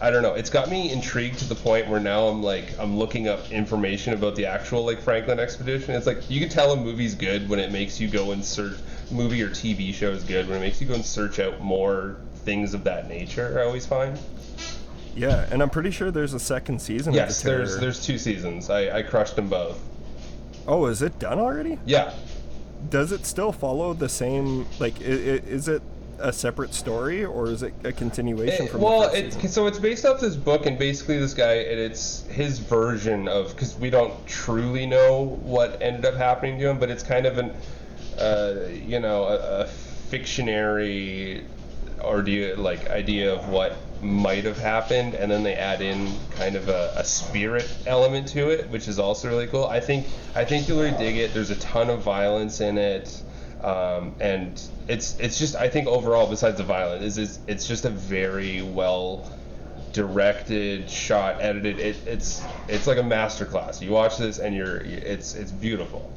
I don't know. It's got me intrigued to the point where now I'm like, I'm looking up information about the actual like Franklin expedition. It's like you can tell a movie's good when it makes you go and search. Movie or T V show is good when it makes you go and search out more things of that nature. I always find. Yeah, and I'm pretty sure there's a second season. Yes, of the there's there's two seasons. I, I crushed them both. Oh, is it done already? Yeah. Does it still follow the same? Like, is, is it? A separate story, or is it a continuation it, from well the it's so it's based off this book, and basically this guy, and it's his version of, because we don't truly know what ended up happening to him, but it's kind of an uh you know a, a fictionary idea, like idea of what might have happened, and then they add in kind of a, a spirit element to it, which is also really cool. I think i think you'll really dig it. There's a ton of violence in it. Um, and it's it's just, I think overall, besides the violence, is it's, it's just a very well directed, shot, edited. It, it's it's like a masterclass. You watch this and you're it's it's beautiful.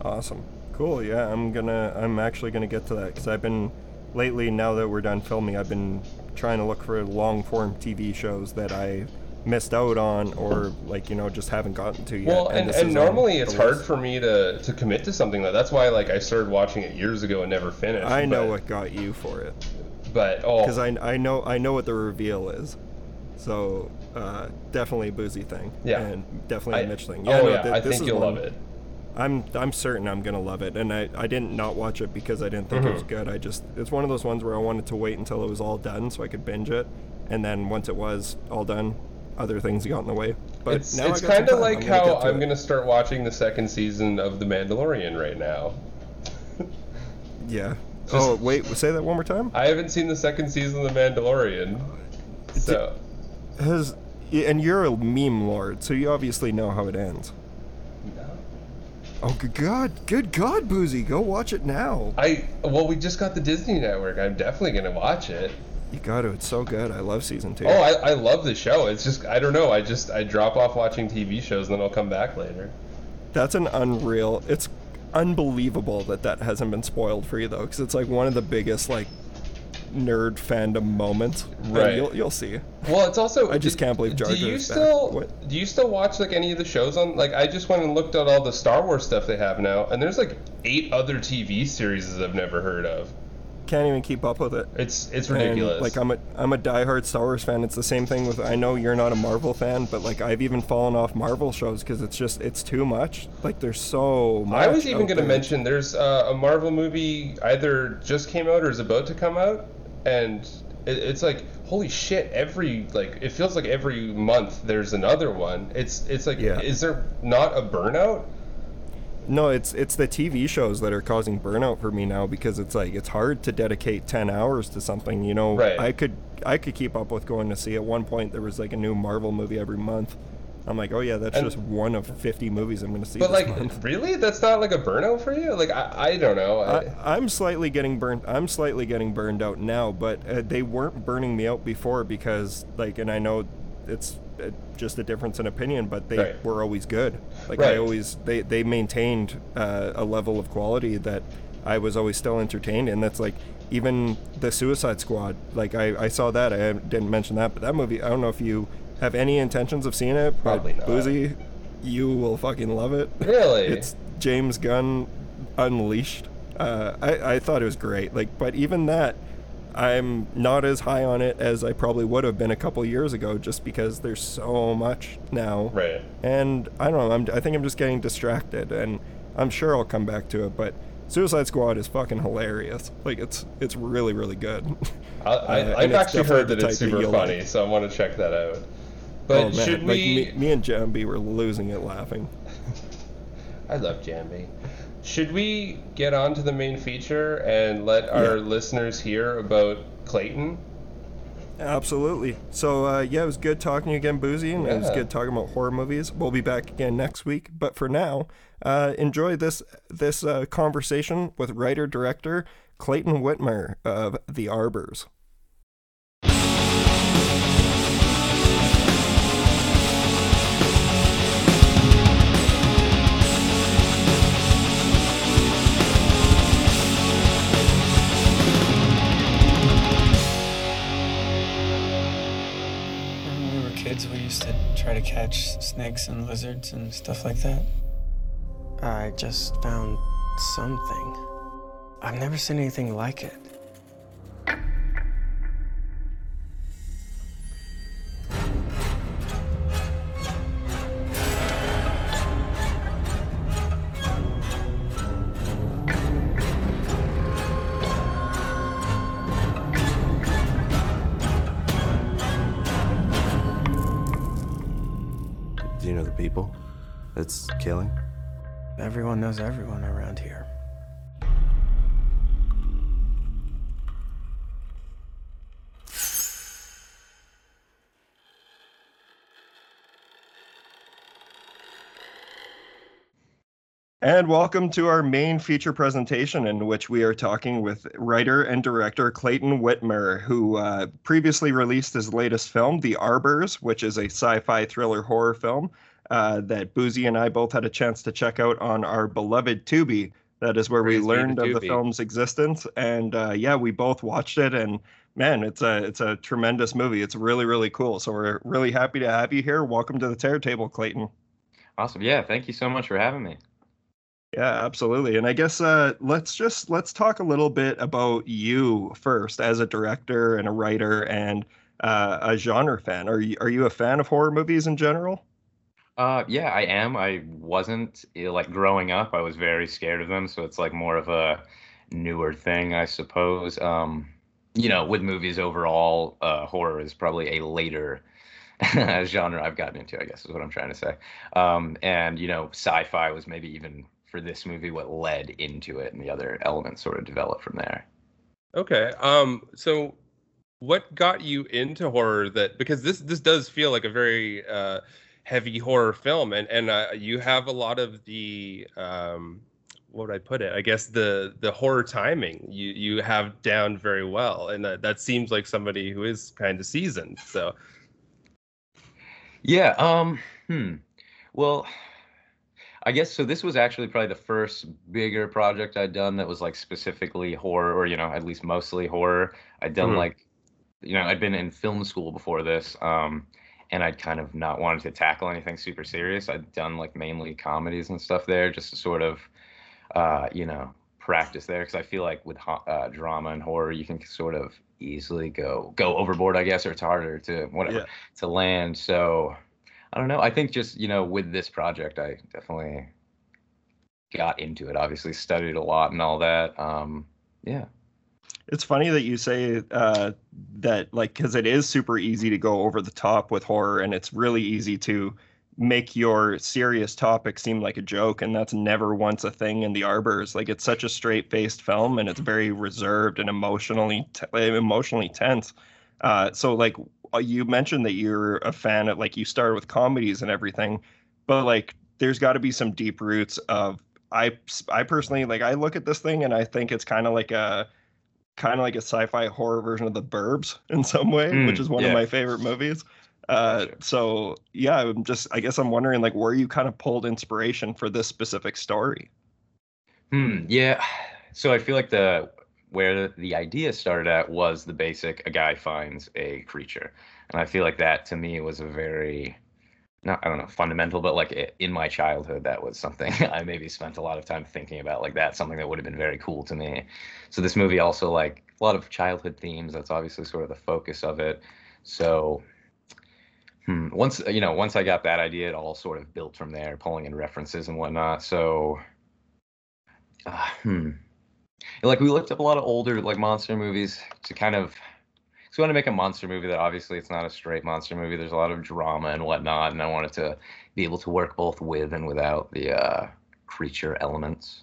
Awesome, cool. Yeah, I'm gonna I'm actually gonna get to that, because I've been lately, now that we're done filming, I've been trying to look for long form T V shows that I missed out on, or like, you know, just haven't gotten to yet. Well, and, and, and normally it's hard for me to to commit to something like that. That's why like I started watching it years ago and never finished. I know but, what got you for it, but oh, because I I know I know what the reveal is, so uh, definitely a Boozy thing. Yeah, and definitely a Mitch thing. Yeah, oh no, yeah, th- I this think is you'll one, love it. I'm I'm certain I'm gonna love it, and I I didn't not watch it because I didn't think mm-hmm. it was good. I just it's one of those ones where I wanted to wait until it was all done so I could binge it, and then once it was all done, other things got in the way. But it's, it's kind of like I'm gonna how I'm going to start watching the second season of The Mandalorian right now. Yeah. Just, oh, wait, say that one more time? I haven't seen the second season of The Mandalorian. So. Did, has, and you're a meme lord, so you obviously know how it ends. No. Oh, good God. Good God, Boozy. Go watch it now. I Well, we just got the Disney Network. I'm definitely going to watch it. You got to. It's so good. I love season two. Oh, I, I love the show. It's just, I don't know. I just, I drop off watching T V shows, and then I'll come back later. That's an unreal. It's unbelievable that that hasn't been spoiled for you, though, because it's like one of the biggest, like, nerd fandom moments. Right. You'll, you'll see. Well, it's also... I just do, can't believe Jar Jar is back. What? Do you still watch, like, any of the shows on... Like, I just went and looked at all the Star Wars stuff they have now, and there's, like, eight other T V series I've never heard of. Can't even keep up with it. It's it's ridiculous. And, like I'm a I'm a diehard Star Wars fan. It's the same thing with, I know you're not a Marvel fan, but like I've even fallen off Marvel shows because it's just it's too much. Like there's so much. I was even going to mention there's uh, a Marvel movie either just came out or is about to come out, and it, it's like holy shit. Every like it feels like every month there's another one. It's it's like yeah. Is there not a burnout? No, it's it's the T V shows that are causing burnout for me now, because it's like it's hard to dedicate ten hours to something, you know. Right. I could I could keep up with going to see. At one point there was like a new Marvel movie every month. I'm like, oh yeah, that's and, just one of fifty movies I'm going to see. But this like, month. Really, that's not like a burnout for you? Like, I, I don't know. I, I, I'm slightly getting burnt. I'm slightly getting burned out now, but uh, they weren't burning me out before because like, and I know it's. Just a difference in opinion, but they right. were always good. Like right. I always, they they maintained uh, a level of quality that I was always still entertained, and that's like even the Suicide Squad. Like I, I saw that. I didn't mention that, but that movie. I don't know if you have any intentions of seeing it. Probably not. Boozy, you will fucking love it. Really, it's James Gunn unleashed. Uh, I I thought it was great. Like, but even that. I'm not as high on it as I probably would have been a couple years ago, just because there's so much now. Right. And I don't know. I'm, I think I'm just getting distracted, and I'm sure I'll come back to it. But Suicide Squad is fucking hilarious. Like it's it's really really good. I, I, uh, I've actually heard that it's super funny, like. So I want to check that out. But oh, should like, we... Me, me and Jambi were losing it laughing. I love Jambi. Should we get on to the main feature and let our yeah. listeners hear about Clayton? Absolutely. So, uh, yeah, it was good talking to you again, Boozy, and yeah. it was good talking about horror movies. We'll be back again next week. But for now, uh, enjoy this, this uh, conversation with writer-director Clayton Whitmer of The Arbors. We used to try to catch snakes and lizards and stuff like that. I just found something. I've never seen anything like it. It's killing. Everyone knows everyone around here. And welcome to our main feature presentation, in which we are talking with writer and director Clayton Whitmer, who uh, previously released his latest film, The Arbors, which is a sci-fi thriller horror film. Uh, that Boozy and I both had a chance to check out on our beloved Tubi. That is where Praise we learned of the film's existence. And uh, yeah, we both watched it. And man, it's a it's a tremendous movie. It's really, really cool. So we're really happy to have you here. Welcome to the Terror Table, Clayton. Awesome. Yeah, thank you so much for having me. Yeah, absolutely. And I guess uh, let's just let's talk a little bit about you first as a director and a writer and uh, a genre fan. Are you, are you a fan of horror movies in general? Uh, yeah, I am. I wasn't, like, growing up, I was very scared of them, so it's, like, more of a newer thing, I suppose. Um, you know, with movies overall, uh, horror is probably a later genre I've gotten into, I guess is what I'm trying to say. Um, and, you know, sci-fi was maybe even for this movie what led into it, and the other elements sort of developed from there. Okay, um, so what got you into horror that, because this, this does feel like a very... Uh, heavy horror film, and and uh, you have a lot of the um what would I put it I guess the the horror timing you you have down very well, and that, that seems like somebody who is kind of seasoned. So yeah um hmm well I guess so this was actually probably the first bigger project I'd done that was like specifically horror, or you know at least mostly horror. I'd done mm-hmm. like you know I'd been in film school before this, um and I'd kind of not wanted to tackle anything super serious. I'd done like mainly comedies and stuff there just to sort of, uh, you know, practice there. Because I feel like with uh, drama and horror, you can sort of easily go go overboard, I guess, or it's harder to whatever yeah. to land. So I don't know. I think just, you know, with this project, I definitely got into it, obviously studied a lot and all that. Um, yeah. It's funny that you say uh, that, like, because it is super easy to go over the top with horror, and it's really easy to make your serious topic seem like a joke, and that's never once a thing in The Arbors. Like, it's such a straight-faced film, and it's very reserved and emotionally t- emotionally tense. Uh, so, like, you mentioned that you're a fan of, like, you started with comedies and everything, but, like, there's got to be some deep roots of, I, I personally, like, I look at this thing, and I think it's kind of like a... kind of like a sci-fi horror version of The Burbs in some way, mm, which is one yeah. of my favorite movies. Uh, sure. So, yeah, I'm just, I guess I'm wondering, like, where you kind of pulled inspiration for this specific story. Hmm. Yeah. So I feel like the, where the idea started at was the basic, a guy finds a creature. And I feel like that to me was a very, not, I don't know, fundamental, but like in my childhood, that was something I maybe spent a lot of time thinking about, like that's something that would have been very cool to me. So this movie also like a lot of childhood themes. That's obviously sort of the focus of it. So hmm, once, you know, once I got that idea, it all sort of built from there, pulling in references and whatnot. So uh, hmm. like we looked up a lot of older like monster movies to kind of, So I want to make a monster movie that obviously it's not a straight monster movie. There's a lot of drama and whatnot, and I wanted to be able to work both with and without the uh, creature elements.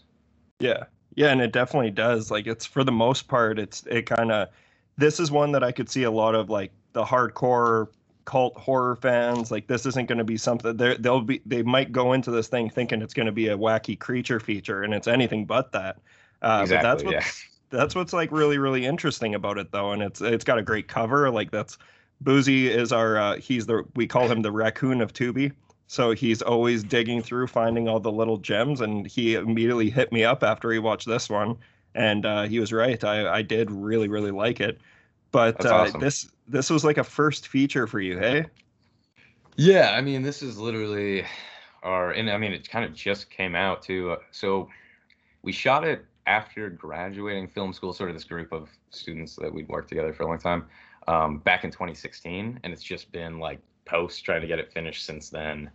Yeah, yeah, and it definitely does. Like, it's for the most part, it's it kind of. This is one that I could see a lot of like the hardcore cult horror fans. Like, this isn't going to be something they'll be. They might go into this thing thinking it's going to be a wacky creature feature, and it's anything but that. Uh, exactly. But that's what, yeah. That's what's like really, really interesting about it, though, and it's it's got a great cover. Like, that's Boozy is our uh, he's the we call him the raccoon of Tubi, so he's always digging through, finding all the little gems, and he immediately hit me up after he watched this one, and uh, he was right. I I did really, really like it, but that's uh, awesome. this this was like a first feature for you, hey? Yeah, I mean, this is literally our, and I mean, it kind of just came out too. So we shot it after graduating film school, sort of this group of students that we'd worked together for a long time, um, back in twenty sixteen. And it's just been like post trying to get it finished since then.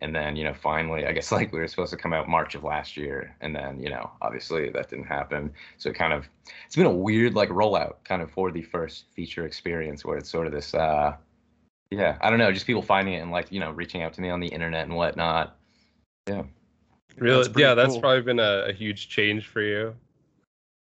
And then, you know, finally, I guess like we were supposed to come out March of last year. And then, you know, obviously that didn't happen. So it kind of, it's been a weird like rollout kind of for the first feature experience where it's sort of this, uh, yeah, I don't know, just people finding it and like, you know, reaching out to me on the internet and whatnot. Yeah. Really? That's yeah, that's cool. Probably been a, a huge change for you.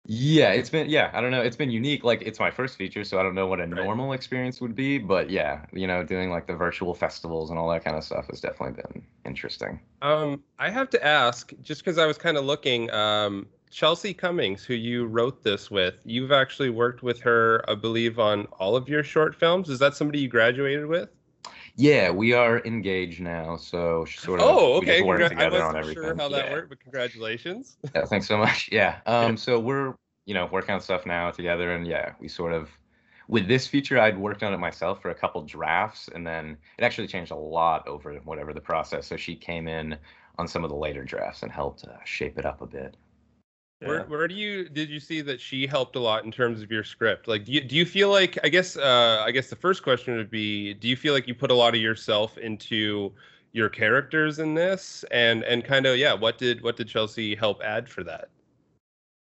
Yeah, it's been, yeah, I don't know. It's been unique. Like, it's my first feature, so I don't know what a right. normal experience would be. But yeah, you know, doing like the virtual festivals and all that kind of stuff has definitely been interesting. Um, I have to ask, just because I was kind of looking, um, Chelsea Cummings, who you wrote this with, you've actually worked with her, I believe, on all of your short films. Is that somebody you graduated with? Yeah, we are engaged now, so sort of. Oh, okay. We just work Congra- together I wasn't on everything. Sure how that yeah. worked, but congratulations. Yeah, thanks so much. Yeah. Um. So we're you know working on stuff now together, and yeah, we sort of with this feature, I'd worked on it myself for a couple drafts, and then it actually changed a lot over whatever the process. So she came in on some of the later drafts and helped uh, shape it up a bit. Yeah. Where where do you did you see that she helped a lot in terms of your script? Like, do you do you feel like I guess uh, I guess the first question would be, do you feel like you put a lot of yourself into your characters in this? And and kind of yeah, what did what did Chelsea help add for that?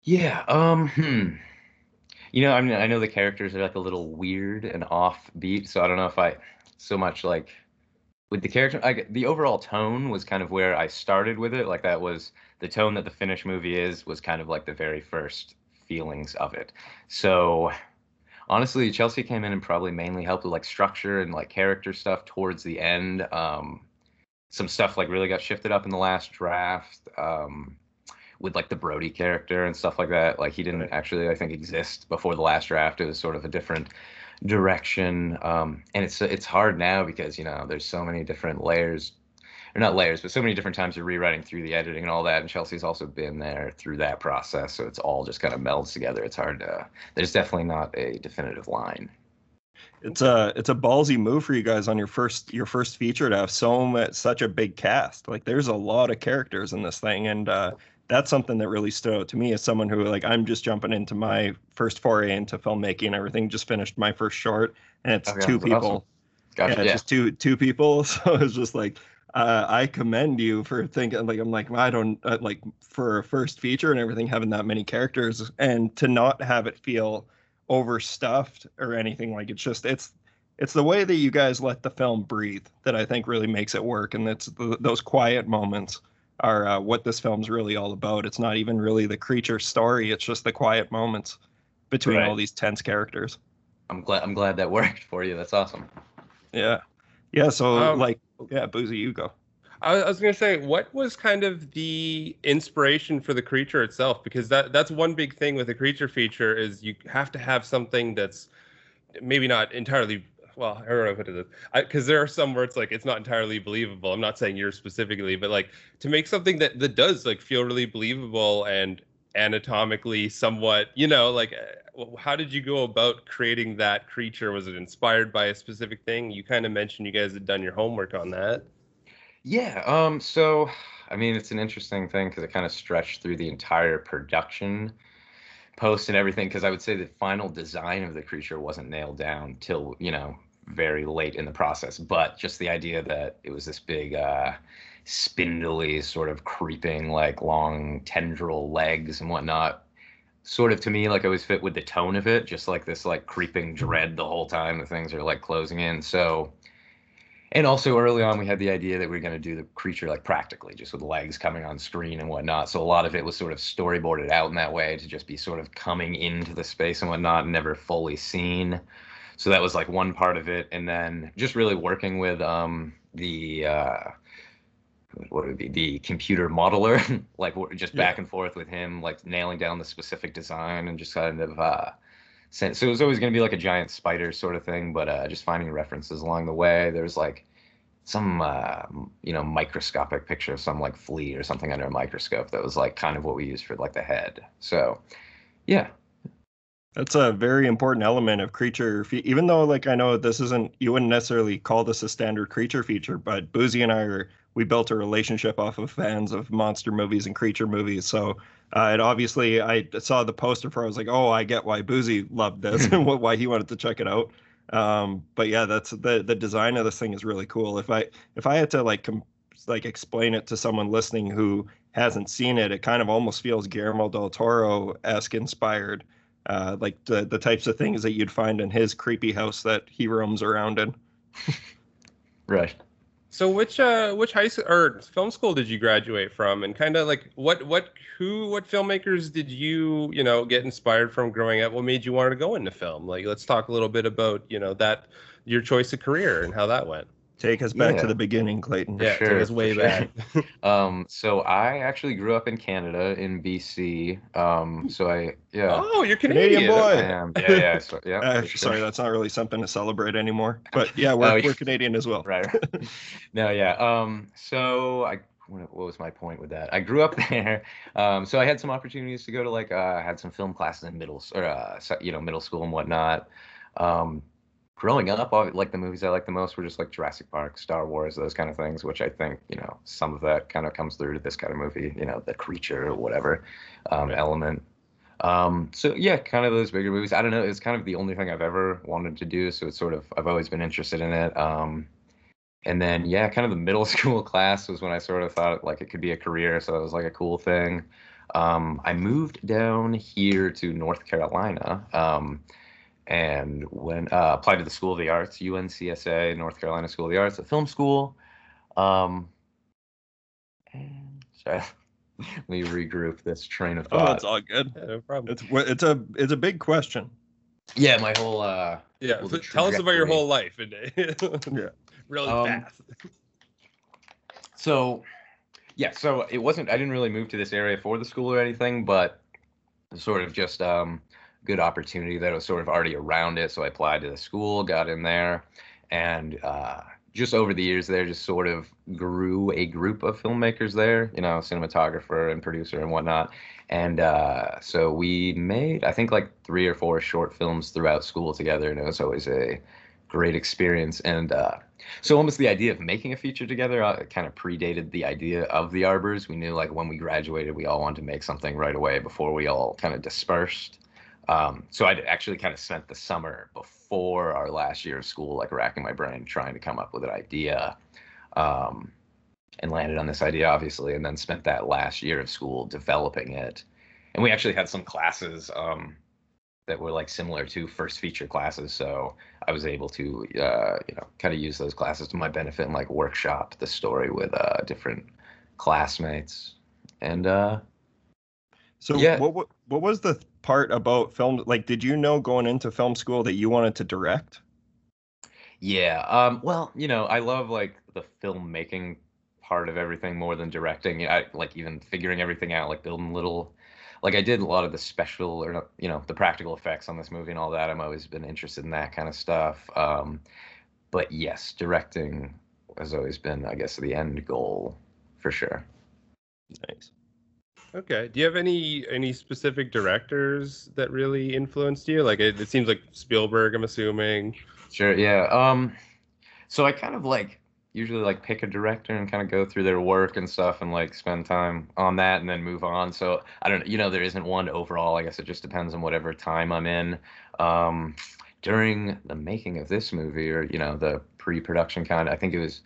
Yeah, um, hmm. you know, I mean, I know the characters are like a little weird and offbeat, so I don't know if I so much like with the character. I, the overall tone was kind of where I started with it. Like that was. The tone that the finished movie is was kind of like the very first feelings of it. So honestly, Chelsea came in and probably mainly helped with like structure and like character stuff towards the end. Um, some stuff like really got shifted up in the last draft um, with like the Brody character and stuff like that. Like he didn't actually, I think, exist before the last draft. It was sort of a different direction. Um, and it's it's hard now because, you know, there's so many different layers or not layers, but so many different times you're rewriting through the editing and all that. And Chelsea's also been there through that process. So it's all just kind of melds together. It's hard to, there's definitely not a definitive line. It's a, it's a ballsy move for you guys on your first, your first feature to have so much, such a big cast. Like there's a lot of characters in this thing. And uh, that's something that really stood out to me as someone who like, I'm just jumping into my first foray into filmmaking and everything. Just finished my first short and it's okay, two people. Awesome. Gotcha, yeah, yeah. Just two, two people. So it's just like, Uh, I commend you for thinking like I'm like I don't uh, like for a first feature and everything having that many characters and to not have it feel overstuffed or anything like it's just it's it's the way that you guys let the film breathe that I think really makes it work and that's th- those quiet moments are uh, what this film's really all about. It's not even really the creature story. It's just the quiet moments between right. all these tense characters. I'm glad I'm glad that worked for you. That's awesome. Yeah. Yeah. So um, like. Yeah, Boozy, you go. I was going to say, what was kind of the inspiration for the creature itself? Because that that's one big thing with a creature feature is you have to have something that's maybe not entirely, well, I don't know how to do this. Because there are some where it's like, it's not entirely believable. I'm not saying yours specifically, but like to make something that, that does like feel really believable and anatomically somewhat, you know, like how did you go about creating that creature? Was it inspired by a specific thing? You kind of mentioned you guys had done your homework on that. Yeah. Um, so, I mean, it's an interesting thing because it kind of stretched through the entire production post and everything. Because I would say the final design of the creature wasn't nailed down till, you know, very late in the process. But just the idea that it was this big, uh, spindly sort of creeping, like long tendril legs and whatnot. sort of, to me, like, always fit with the tone of it, just like this, like, creeping dread the whole time the things are, like, closing in. So, and also early on we had the idea that we were going to do the creature, like, practically, just with legs coming on screen and whatnot. So a lot of it was sort of storyboarded out in that way to just be sort of coming into the space and whatnot, never fully seen. So that was, like, one part of it. And then just really working with um, the... Uh, what would be the computer modeler, like just back yeah. and forth with him, like nailing down the specific design and just kind of uh sent, so it was always going to be like a giant spider sort of thing, but uh just finding references along the way. There's like some uh you know microscopic picture of some like flea or something under a microscope that was like kind of what we used for like the head. So yeah, that's a very important element of creature, fe- even though, like, I know this isn't, you wouldn't necessarily call this a standard creature feature, but Boozy and I are, we built a relationship off of fans of monster movies and creature movies. So uh, it obviously, I saw the poster for, I was like, oh, I get why Boozy loved this and what, why he wanted to check it out. Um, but yeah, that's the the design of this thing is really cool. If I if I had to like com- like explain it to someone listening who hasn't seen it, it kind of almost feels Guillermo del Toro-esque inspired. Uh, like the, the types of things that you'd find in his creepy house that he roams around in. Right. So which uh which high school or film school did you graduate from, and kind of like what what who what filmmakers did you you know get inspired from growing up? What made you want to go into film? Like, let's talk a little bit about you know that your choice of career and how that went. Take us back yeah. to the beginning, Clayton. For yeah, sure, take us way sure. back. um, so I actually grew up in Canada, in B C. Um, so I, yeah. Oh, you're Canadian, Canadian boy. I am. Yeah, yeah. So, yeah uh, sure. Sorry, that's not really something to celebrate anymore. But yeah, we're oh, yeah. we're Canadian as well. Right. right. No, yeah. Um, so I, what was my point with that? I grew up there. Um, so I had some opportunities to go to like, uh, I had some film classes in middle, or uh, you know, middle school and whatnot. Um. Growing up, like the movies I liked the most were just like Jurassic Park, Star Wars, those kind of things, which I think, you know, some of that kind of comes through to this kind of movie, you know, the creature or whatever um, right. element. Um, so, yeah, kind of those bigger movies. I don't know. It's kind of the only thing I've ever wanted to do. So it's sort of, I've always been interested in it. Um, and then, yeah, kind of the middle school class was when I sort of thought like it could be a career. So that was like a cool thing. Um, I moved down here to North Carolina. Um And when uh, applied to the School of the Arts, U N C S A, North Carolina School of the Arts, a film school. Um, and sorry, let me regroup this train of thought. Oh, it's all good. Yeah, no problem. It's it's a it's a big question. Yeah, my whole uh, yeah. Whole Tell us about your whole life. yeah, really um, fast. So, yeah, so it wasn't. I didn't really move to this area for the school or anything, but sort of just. Um, good opportunity that was sort of already around it. So I applied to the school, got in there, and uh, just over the years there just sort of grew a group of filmmakers there, you know, cinematographer and producer and whatnot. And uh, so we made, I think, like three or four short films throughout school together, and it was always a great experience. And uh, so almost the idea of making a feature together uh, kind of predated the idea of The Arbors. We knew, like, when we graduated, we all wanted to make something right away before we all kind of dispersed. Um, so I'd actually kind of spent the summer before our last year of school, like racking my brain, trying to come up with an idea, um, and landed on this idea, obviously, and then spent that last year of school developing it. And we actually had some classes, um, that were like similar to first feature classes. So I was able to, uh, you know, kind of use those classes to my benefit and like workshop the story with, uh, different classmates. And, uh, so yeah. what, what, what was the th- part about film, like, did you know going into film school that you wanted to direct? Yeah, um, well, you know, I love, like, the filmmaking part of everything more than directing. I, like, even figuring everything out, like, building little, like, I did a lot of the special, or, you know, the practical effects on this movie and all that. I've always been interested in that kind of stuff. Um, but, yes, directing has always been, I guess, the end goal, for sure. Nice. Okay. Do you have any any specific directors that really influenced you? Like, it, it seems like Spielberg, I'm assuming. Sure. Yeah. Um. So I kind of like usually like pick a director and kind of go through their work and stuff and like spend time on that and then move on. So I don't, you know, there isn't one overall. I guess it just depends on whatever time I'm in. Um, during the making of this movie, or you know, the pre-production kind, I think it was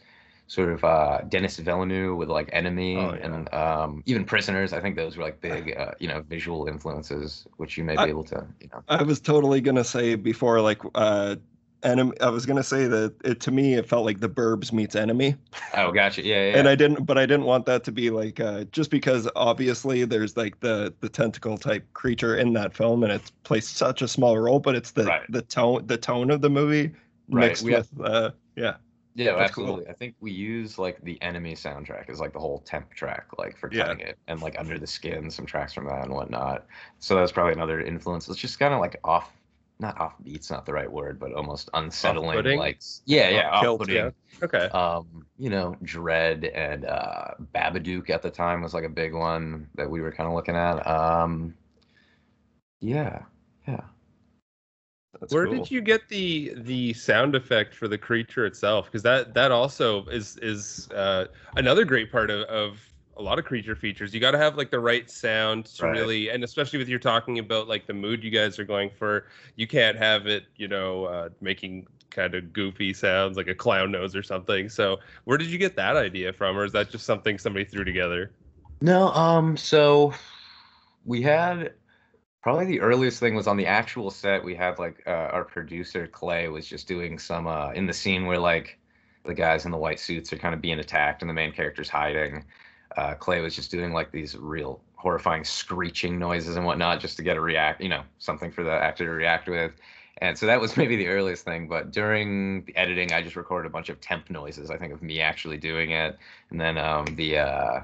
sort of uh, Denis Villeneuve with like Enemy oh, yeah. and um, even Prisoners. I think those were like big, uh, you know, visual influences, which you may be I, able to, you know. I was totally going to say before, like, uh, Enemy, I was going to say that it, to me, it felt like The Burbs meets Enemy. Oh, gotcha. Yeah, yeah. And I didn't, but I didn't want that to be like, uh, just because obviously there's like the, the tentacle type creature in that film and it's plays such a small role, but it's the, right. the tone, the tone of the movie right. mixed we with, have... uh, yeah. Yeah, that's absolutely. Cool. I think we use like the Enemy soundtrack as like the whole temp track, like for cutting yeah. it, and like Under the Skin, some tracks from that and whatnot. So that's probably another influence. It's just kind of like off, not offbeat's not the right word, but almost unsettling. Off-putting? Like yeah, yeah, off-putting. Yeah. Okay. Um, you know, Dread and uh, Babadook at the time was like a big one that we were kind of looking at. Um, yeah, yeah. That's Where cool. did you get the the sound effect for the creature itself? Because that that also is is uh, another great part of, of a lot of creature features. You got to have like the right sound to right. really, and especially with you're talking about like the mood you guys are going for. You can't have it, you know, uh, making kind of goofy sounds like a clown nose or something. So where did you get that idea from, or is that just something somebody threw together? No, um, so we had. Probably the earliest thing was on the actual set. We had like uh, our producer Clay was just doing some uh, in the scene where like the guys in the white suits are kind of being attacked and the main character's hiding. Uh, Clay was just doing like these real horrifying screeching noises and whatnot just to get a react, you know, something for the actor to react with. And so that was maybe the earliest thing. But during the editing, I just recorded a bunch of temp noises, I think, of me actually doing it. And then um, the uh,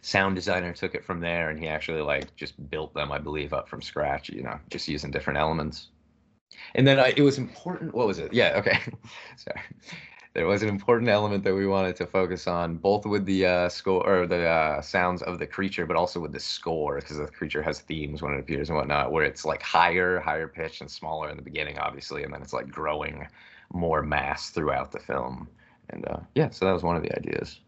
sound designer took it from there, and he actually like just built them, I believe, up from scratch, you know, just using different elements. And then I, it was important. What was it? Yeah. Okay. Sorry. There was an important element that we wanted to focus on, both with the uh, score or the uh, sounds of the creature, but also with the score, because the creature has themes when it appears and whatnot, where it's like higher, higher pitched and smaller in the beginning, obviously. And then it's like growing more mass throughout the film. And uh, yeah, so that was one of the ideas.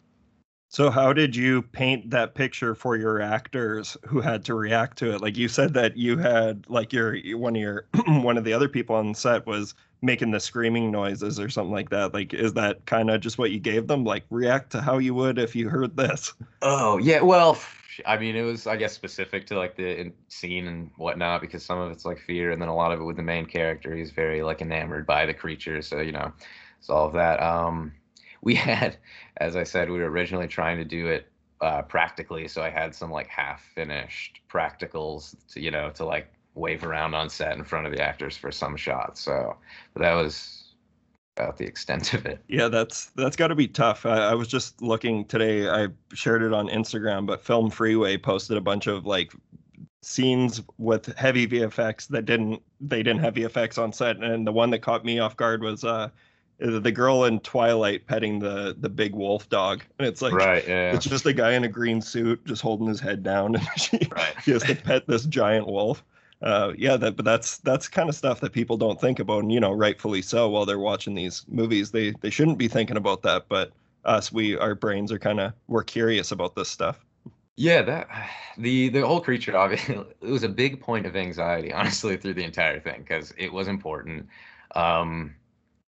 So how did you paint that picture for your actors who had to react to it? Like you said that you had like your one of your one of the other people on set was making the screaming noises or something like that. Like, is that kind of just what you gave them? Like, react to how you would if you heard this? Oh, yeah. Well, I mean, it was, I guess, specific to like the scene and whatnot, because some of it's like fear. And then a lot of it with the main character, he's very like enamored by the creature. So, you know, it's all of that. Um, We had, as I said, we were originally trying to do it uh, practically. So I had some like half finished practicals, to, you know, to like wave around on set in front of the actors for some shots. So that was about the extent of it. Yeah, that's that's got to be tough. I, I was just looking today. I shared it on Instagram, but Film Freeway posted a bunch of like scenes with heavy V F X that didn't they didn't have V F X on set. And the one that caught me off guard was uh. the girl in Twilight petting the the big wolf dog, and it's like right, yeah. it's just a guy in a green suit just holding his head down, and she, right. she has to pet this giant wolf. Uh, yeah, that but that's that's kind of stuff that people don't think about, and you know, rightfully so. While they're watching these movies, they they shouldn't be thinking about that. But us, we our brains are kind of we're curious about this stuff. Yeah, that the the whole creature obviously it was a big point of anxiety, honestly, through the entire thing because it was important. Um,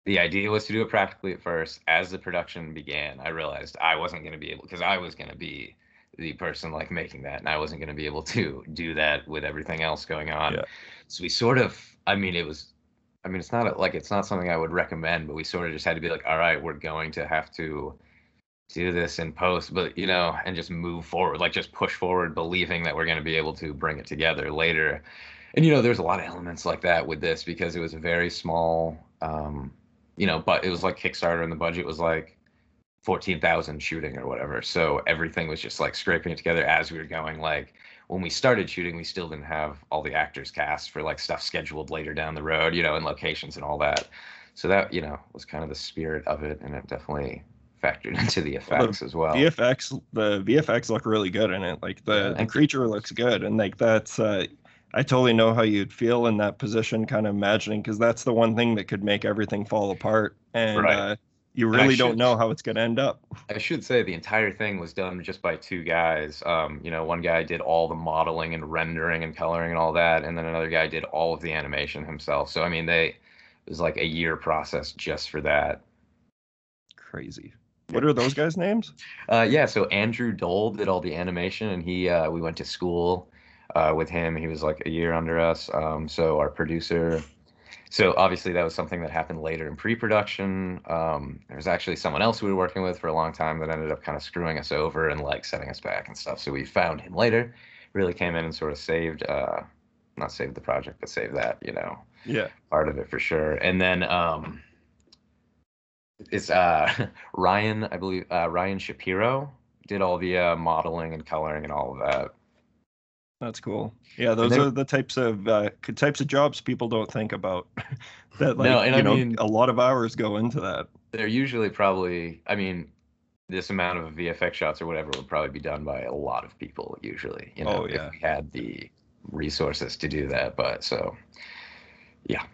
The idea was to do it practically at first. As the production began, I realized I wasn't going to be able, because I was going to be the person like making that, and I wasn't going to be able to do that with everything else going on. Yeah. So we sort of, I mean, it was, I mean, it's not a, like, it's not something I would recommend, but we sort of just had to be like, all right, we're going to have to do this in post, but you know, and just move forward, like just push forward, believing that we're going to be able to bring it together later. And, you know, there's a lot of elements like that with this because it was a very small, um, you know, but it was like Kickstarter and the budget was like fourteen thousand shooting or whatever. So everything was just like scraping it together as we were going. Like when we started shooting, we still didn't have all the actors cast for like stuff scheduled later down the road, you know, and locations and all that. So that, you know, was kind of the spirit of it. And it definitely factored into the effects the as well. V F X, the V F X look really good in it. Like the, yeah, the creature looks good. And like that's, uh, I totally know how you'd feel in that position, kind of imagining, because that's the one thing that could make everything fall apart. And right. uh, you really don't should, know how it's going to end up. I should say the entire thing was done just by two guys. Um, you know, one guy did all the modeling and rendering and coloring and all that. And then another guy did all of the animation himself. So, I mean, they it was like a year process just for that. Crazy. What are those guys' names? Uh, yeah, so Andrew Dole did all the animation, and he uh, we went to school uh, with him. He was like a year under us. Um, so our producer. So obviously that was something that happened later in pre-production. Um, there was actually someone else we were working with for a long time that ended up kind of screwing us over and like setting us back and stuff. So we found him later. Really came in and sort of saved, uh, not saved the project, but saved that, you know, yeah, part of it for sure. And then. Um, It's uh, Ryan, I believe, uh, Ryan Shapiro did all the uh, modeling and coloring and all of that. That's cool. Yeah, those are the types of uh, types of jobs people don't think about. that, like, no, and you I know, mean, a lot of hours go into that. They're usually probably, I mean, this amount of V F X shots or whatever would probably be done by a lot of people usually. You know, oh, yeah. If we had the resources to do that, but so, yeah.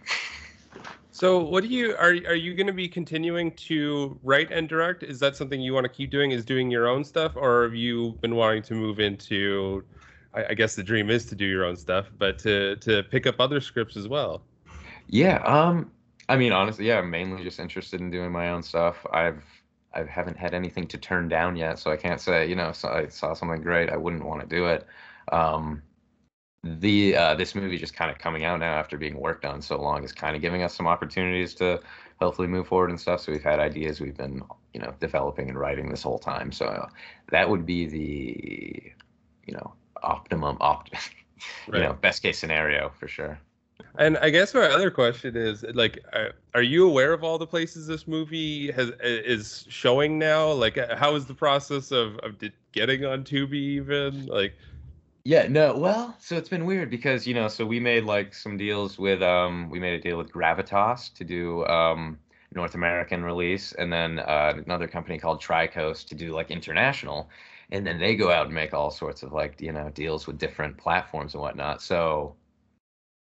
So what do you, are are you going to be continuing to write and direct? Is that something you want to keep doing, is doing your own stuff? Or have you been wanting to move into, I, I guess the dream is to do your own stuff, but to, to pick up other scripts as well? Yeah. Um, I mean, honestly, yeah, I'm mainly just interested in doing my own stuff. I've, I haven't had anything to turn down yet. So I can't say, you know, so I saw something great, I wouldn't want to do it. Um, the uh this movie just kind of coming out now after being worked on so long is kind of giving us some opportunities to hopefully move forward and stuff. So we've had ideas we've been, you know, developing and writing this whole time, so uh, that would be the, you know, optimum opt right. You know, best case scenario for sure. And I guess my other question is, like, are you aware of all the places this movie has is showing now? Like, how is the process of, of getting on Tubi even? Like, yeah, no, well, so it's been weird because, you know, so we made like some deals with, um, we made a deal with Gravitas to do um, North American release, and then uh, another company called TriCoast to do like international, and then they go out and make all sorts of like, you know, deals with different platforms and whatnot. So,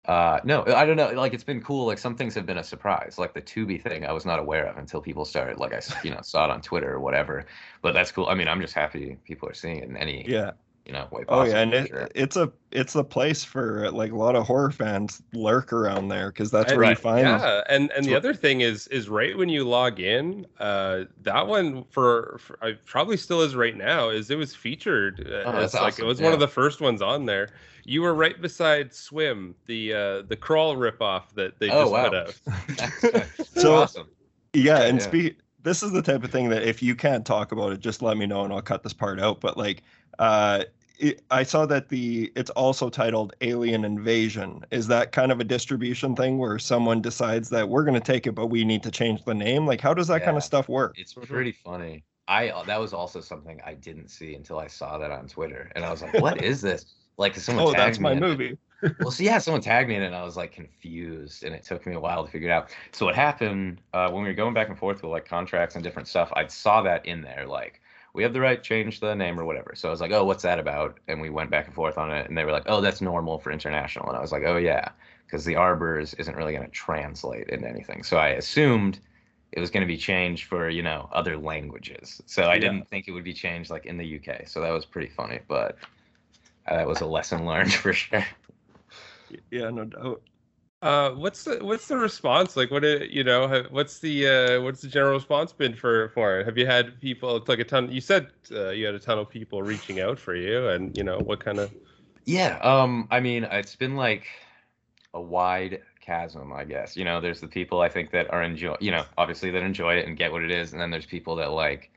uh, no, I don't know, like, it's been cool. Like, some things have been a surprise, like the Tubi thing I was not aware of until people started, like, I, you know, saw it on Twitter or whatever, but that's cool. I mean, I'm just happy people are seeing it in any, yeah. You know, way possible. Oh yeah, and it, sure. it's a it's a place for like a lot of horror fans lurk around there, because that's where right. you find. Yeah, and and the other thing is is right when you log in, uh, that one for, for I probably still is right now. Is it was featured? Oh, that's awesome. Like, it was yeah. one of the first ones on there. You were right beside Swim, the uh, the Crawl ripoff that they oh, just wow. put out. that's, that's so awesome. Yeah, and yeah. speak. This is the type of thing that if you can't talk about it, just let me know and I'll cut this part out. But like. Uh, it, I saw that the it's also titled Alien Invasion. Is that kind of a distribution thing where someone decides that we're going to take it, but we need to change the name? Like, how does that yeah, kind of stuff work? It's pretty funny. I that was also something I didn't see until I saw that on Twitter, and I was like, "What is this?" Like, someone oh, tagged that's me my in movie. It. Well, so yeah, someone tagged me in, it and I was like confused, and it took me a while to figure it out. So what happened uh, when we were going back and forth with like contracts and different stuff? I saw that in there, like. We have the right, change the name or whatever. So I was like, oh, what's that about? And we went back and forth on it. And they were like, oh, that's normal for international. And I was like, oh, yeah, because the Arbors isn't really going to translate into anything. So I assumed it was going to be changed for, you know, other languages. So I yeah. didn't think it would be changed like in the U K. So that was pretty funny. But uh, that was a lesson learned for sure. Yeah, no doubt. Uh, what's the what's the response like? What it, you know? What's the uh, what's the general response been for for it? Have you had people? It's like a ton. You said uh, you had a ton of people reaching out for you, and you know what kind of? Yeah. Um. I mean, it's been like a wide chasm, I guess. You know, there's the people I think that are enjoy. You know, obviously that enjoy it and get what it is, and then there's people that like,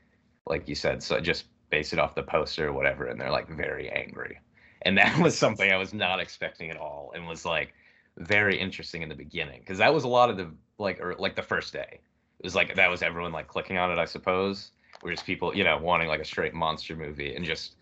like you said, so just base it off the poster or whatever, and they're like very angry, and that was something I was not expecting at all, and was like. Very interesting in the beginning, because that was a lot of the like or like the first day it was like that was everyone like clicking on it, I suppose, where just people, you know, wanting like a straight monster movie and just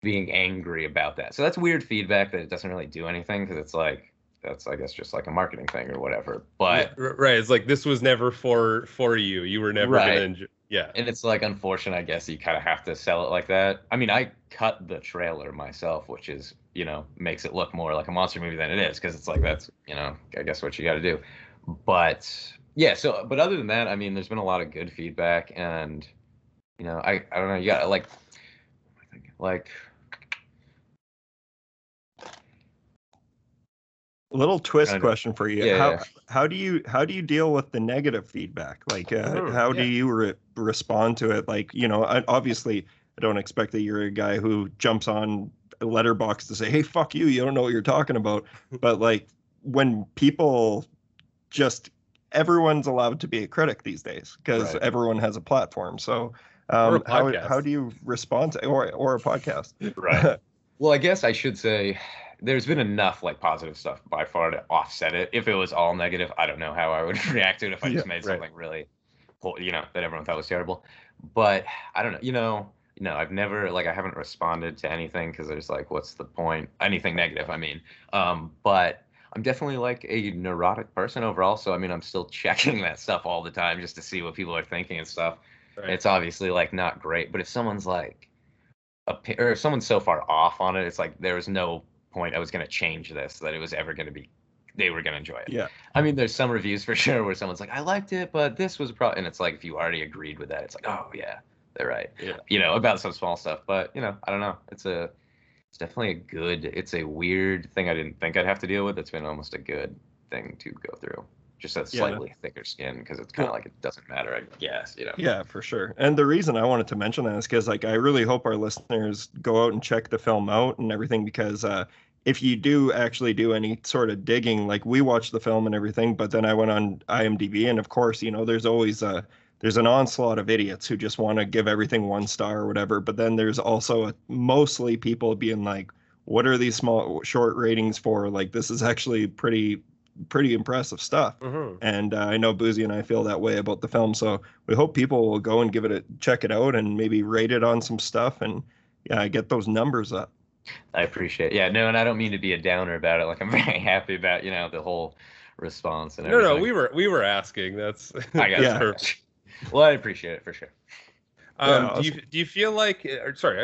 being angry about that. So that's weird feedback that it doesn't really do anything, because it's like that's I guess just like a marketing thing or whatever, but yeah, right it's like this was never for for you you were never right. gonna enjoy. Yeah, and it's like unfortunate, I guess you kind of have to sell it like that. I mean, I cut the trailer myself, which is, you know, makes it look more like a monster movie than it is, because it's like that's, you know, I guess what you got to do. But yeah, so but other than that, I mean, there's been a lot of good feedback, and you know, I I don't know, you got like like Little twist kind of, question for you. Yeah, how yeah. how do you how do you deal with the negative feedback? Like, uh, oh, how yeah. do you re- respond to it? Like, you know, I, obviously, I don't expect that you're a guy who jumps on Letterboxd to say, "Hey, fuck you! You don't know what you're talking about." But like, when people just everyone's allowed to be a critic these days because right. everyone has a platform. So, um, how how do you respond to or or a podcast? Right. Well, I guess I should say, there's been enough like positive stuff by far to offset it. If it was all negative, I don't know how I would react to it if I yeah, just made right. something really, you know, that everyone thought was terrible. But I don't know, you know, no, I've never like I haven't responded to anything because there's like, what's the point? Anything negative, I mean. Um, but I'm definitely like a neurotic person overall. So, I mean, I'm still checking that stuff all the time just to see what people are thinking and stuff. Right. It's obviously like not great. But if someone's like, a, or if someone's so far off on it, it's like there is no point I was going to change this that it was ever going to be they were going to enjoy it. Yeah, I mean, there's some reviews for sure where someone's like, I liked it, but this was probably, and it's like, if you already agreed with that, it's like, oh yeah, they're right. Yeah, you know, about some small stuff. But, you know, I don't know, it's a it's definitely a good it's a weird thing I didn't think I'd have to deal with. It's been almost a good thing to go through, just that slightly yeah. thicker skin, because it's kind of like it doesn't matter, I guess, you know. Yeah, for sure. And the reason I wanted to mention that is because, like, I really hope our listeners go out and check the film out and everything, because uh, if you do actually do any sort of digging, like, we watched the film and everything, but then I went on I M D B, and of course, you know, there's always a, there's an onslaught of idiots who just want to give everything one star or whatever, but then there's also a, mostly people being like, what are these small short ratings for? Like, this is actually pretty... pretty impressive stuff. Mm-hmm. And uh, I know Boozy and I feel that way about the film, so we hope people will go and give it a check it out and maybe rate it on some stuff and uh, get those numbers up. I appreciate it. Yeah, no, and I don't mean to be a downer about it. Like, I'm very happy about, you know, the whole response and everything. No, no, we were we were asking. That's I guess yeah. perfect. Well, I appreciate it for sure. Um, yeah, do you do you feel like? Or sorry,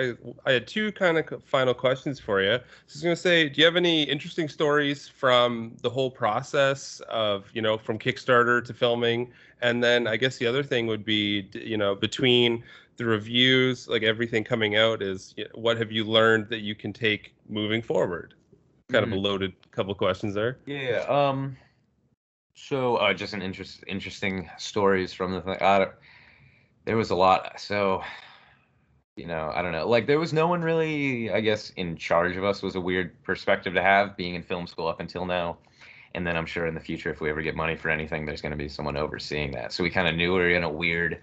I I had two kind of final questions for you. So I was gonna say, do you have any interesting stories from the whole process of, you know, from Kickstarter to filming? And then I guess the other thing would be, you know, between the reviews, like everything coming out, is, you know, what have you learned that you can take moving forward? Kind mm-hmm. of a loaded couple questions there. Yeah. Um. So uh, just an interest interesting stories from the thing. I don't, There was a lot, so, you know, I don't know. Like, there was no one really, I guess, in charge of us. Was a weird perspective to have, being in film school up until now. And then I'm sure in the future, if we ever get money for anything, there's going to be someone overseeing that. So we kind of knew we were in a weird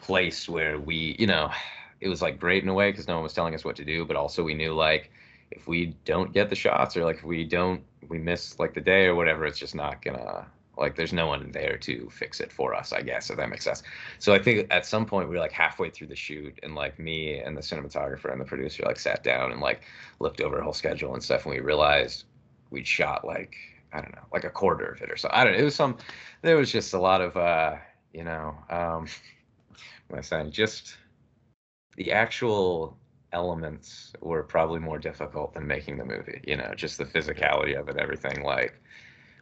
place where we, you know, it was, like, great in a way because no one was telling us what to do. But also we knew, like, if we don't get the shots or, like, if we don't, we miss, like, the day or whatever, it's just not going to... Like, there's no one there to fix it for us, I guess, if that makes sense. So I think at some point we were, like, halfway through the shoot, and, like, me and the cinematographer and the producer, like, sat down and, like, looked over the whole schedule and stuff, and we realized we'd shot, like, I don't know, like a quarter of it or so. I don't know. It was some – there was just a lot of, uh, you know, um, my son, just the actual – elements were probably more difficult than making the movie, you know, just the physicality of it, everything. Like,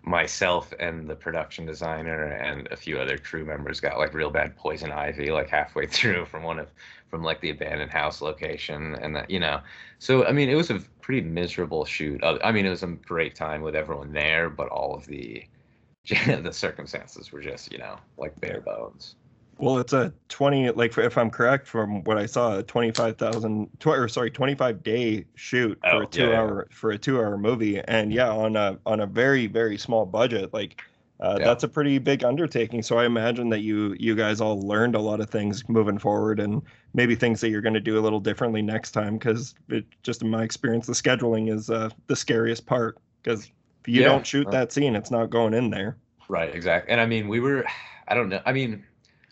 myself and the production designer and a few other crew members got, like, real bad poison ivy, like, halfway through from one of from like the abandoned house location, and that, you know. So I mean, it was a pretty miserable shoot. I mean, it was a great time with everyone there, but all of the the circumstances were just, you know, like, bare bones. Well, it's a twenty, like, if I'm correct from what I saw, a twenty-five thousand, tw- or sorry, twenty-five day shoot oh, for a two yeah, hour yeah. for a two hour movie, and yeah, on a on a very very small budget, like uh, yeah. that's a pretty big undertaking. So I imagine that you you guys all learned a lot of things moving forward, and maybe things that you're going to do a little differently next time, because it just, in my experience, the scheduling is uh, the scariest part, because if you yeah. don't shoot right. that scene, it's not going in there. Right, exactly. And I mean, we were, I don't know, I mean.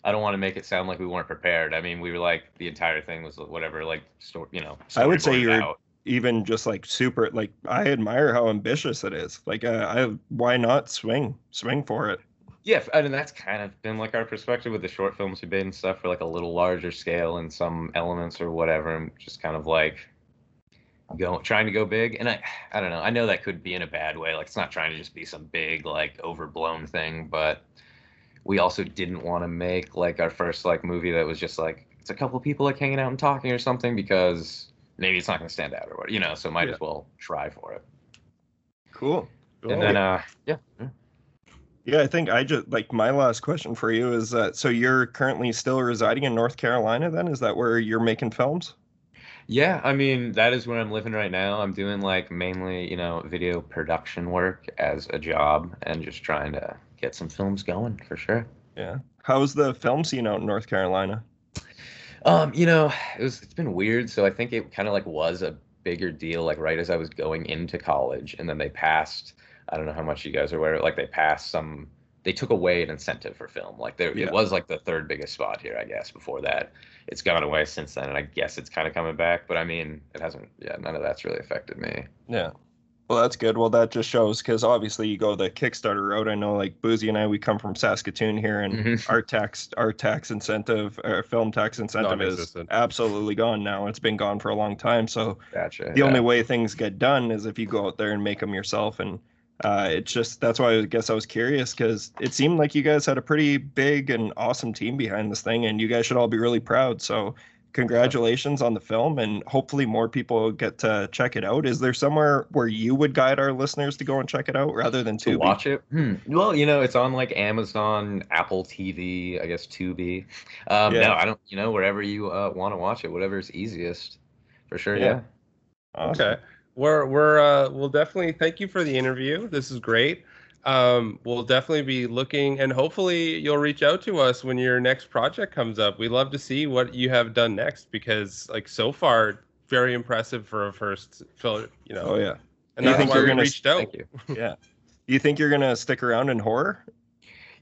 I don't want to make it sound like we weren't prepared. I mean, we were like, the entire thing was whatever, like, story, you know. I would say you're out. Even just like super, like, I admire how ambitious it is. Like, uh, I, why not swing, swing for it? Yeah, I mean, that's kind of been like our perspective with the short films we've made and stuff, for like a little larger scale and some elements or whatever. And just kind of like going, trying to go big. And I, I don't know. I know that could be in a bad way. Like, it's not trying to just be some big, like, overblown thing, but. We also didn't want to make, like, our first, like, movie that was just, like, it's a couple people, like, hanging out and talking or something, because maybe it's not going to stand out or what, you know, so might yeah. as well try for it. Cool. Cool. And then, uh, yeah. Yeah, I think I just, like, my last question for you is, uh, so you're currently still residing in North Carolina, then? Is that where you're making films? Yeah, I mean, that is where I'm living right now. I'm doing, like, mainly, you know, video production work as a job and just trying to get some films going, for sure. Yeah. How's the film scene out in North Carolina? Um, you know, it was, it's been weird. So I think it kind of, like, was a bigger deal, like, right as I was going into college, and then they passed... I don't know how much you guys are aware of, like they passed some, they took away an incentive for film. Like there, yeah. It was like the third biggest spot here, I guess, before that. It's gone away since then, and I guess it's kind of coming back, but I mean, it hasn't, yeah, none of that's really affected me. Yeah. Well, that's good. Well, that just shows, because obviously you go the Kickstarter route. I know, like, Boozy and I, we come from Saskatoon here, and mm-hmm. our tax our tax incentive, our film tax incentive is absolutely gone now. It's been gone for a long time, so gotcha, the yeah. only way things get done is if you go out there and make them yourself, and Uh, it's just, that's why I guess I was curious, because it seemed like you guys had a pretty big and awesome team behind this thing, and you guys should all be really proud. So congratulations on the film, and hopefully more people get to check it out. Is there somewhere where you would guide our listeners to go and check it out rather than Tubi? To watch it? Hmm. Well, you know, it's on like Amazon, Apple T V, I guess Tubi. Um, yeah. No, I don't, you know, wherever you uh, want to watch it, whatever's easiest for sure. Yeah. yeah. Awesome. Okay. We're we're uh, we'll definitely thank you for the interview. This is great. Um, we'll definitely be looking, and hopefully you'll reach out to us when your next project comes up. We love to see what you have done next, because like so far, very impressive for a first film. You know. Oh yeah. And that's why we reached out. Thank you. Yeah. You think you're gonna stick around in horror?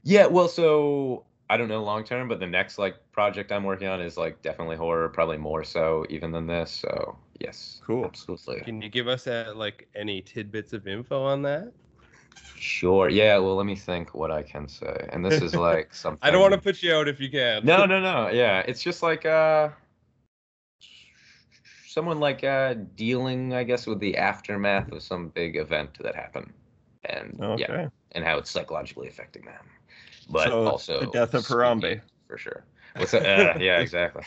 Yeah. Well, so I don't know long term, but the next like project I'm working on is like definitely horror, probably more so even than this. So. Yes. Cool. Absolutely. Can you give us uh, like any tidbits of info on that? Sure. Yeah. Well, let me think what I can say. And this is like something. I don't want to put you out if you can. No, no, no. Yeah. It's just like uh, someone like uh, dealing, I guess, with the aftermath of some big event that happened, and okay. yeah, and how it's psychologically affecting them, but so also the death of Harambe for sure. What's uh, yeah, exactly.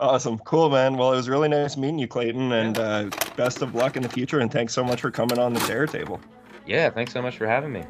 Awesome. Cool, man. Well, it was really nice meeting you, Clayton, and uh, best of luck in the future, and thanks so much for coming on the Terror Table. Yeah, thanks so much for having me.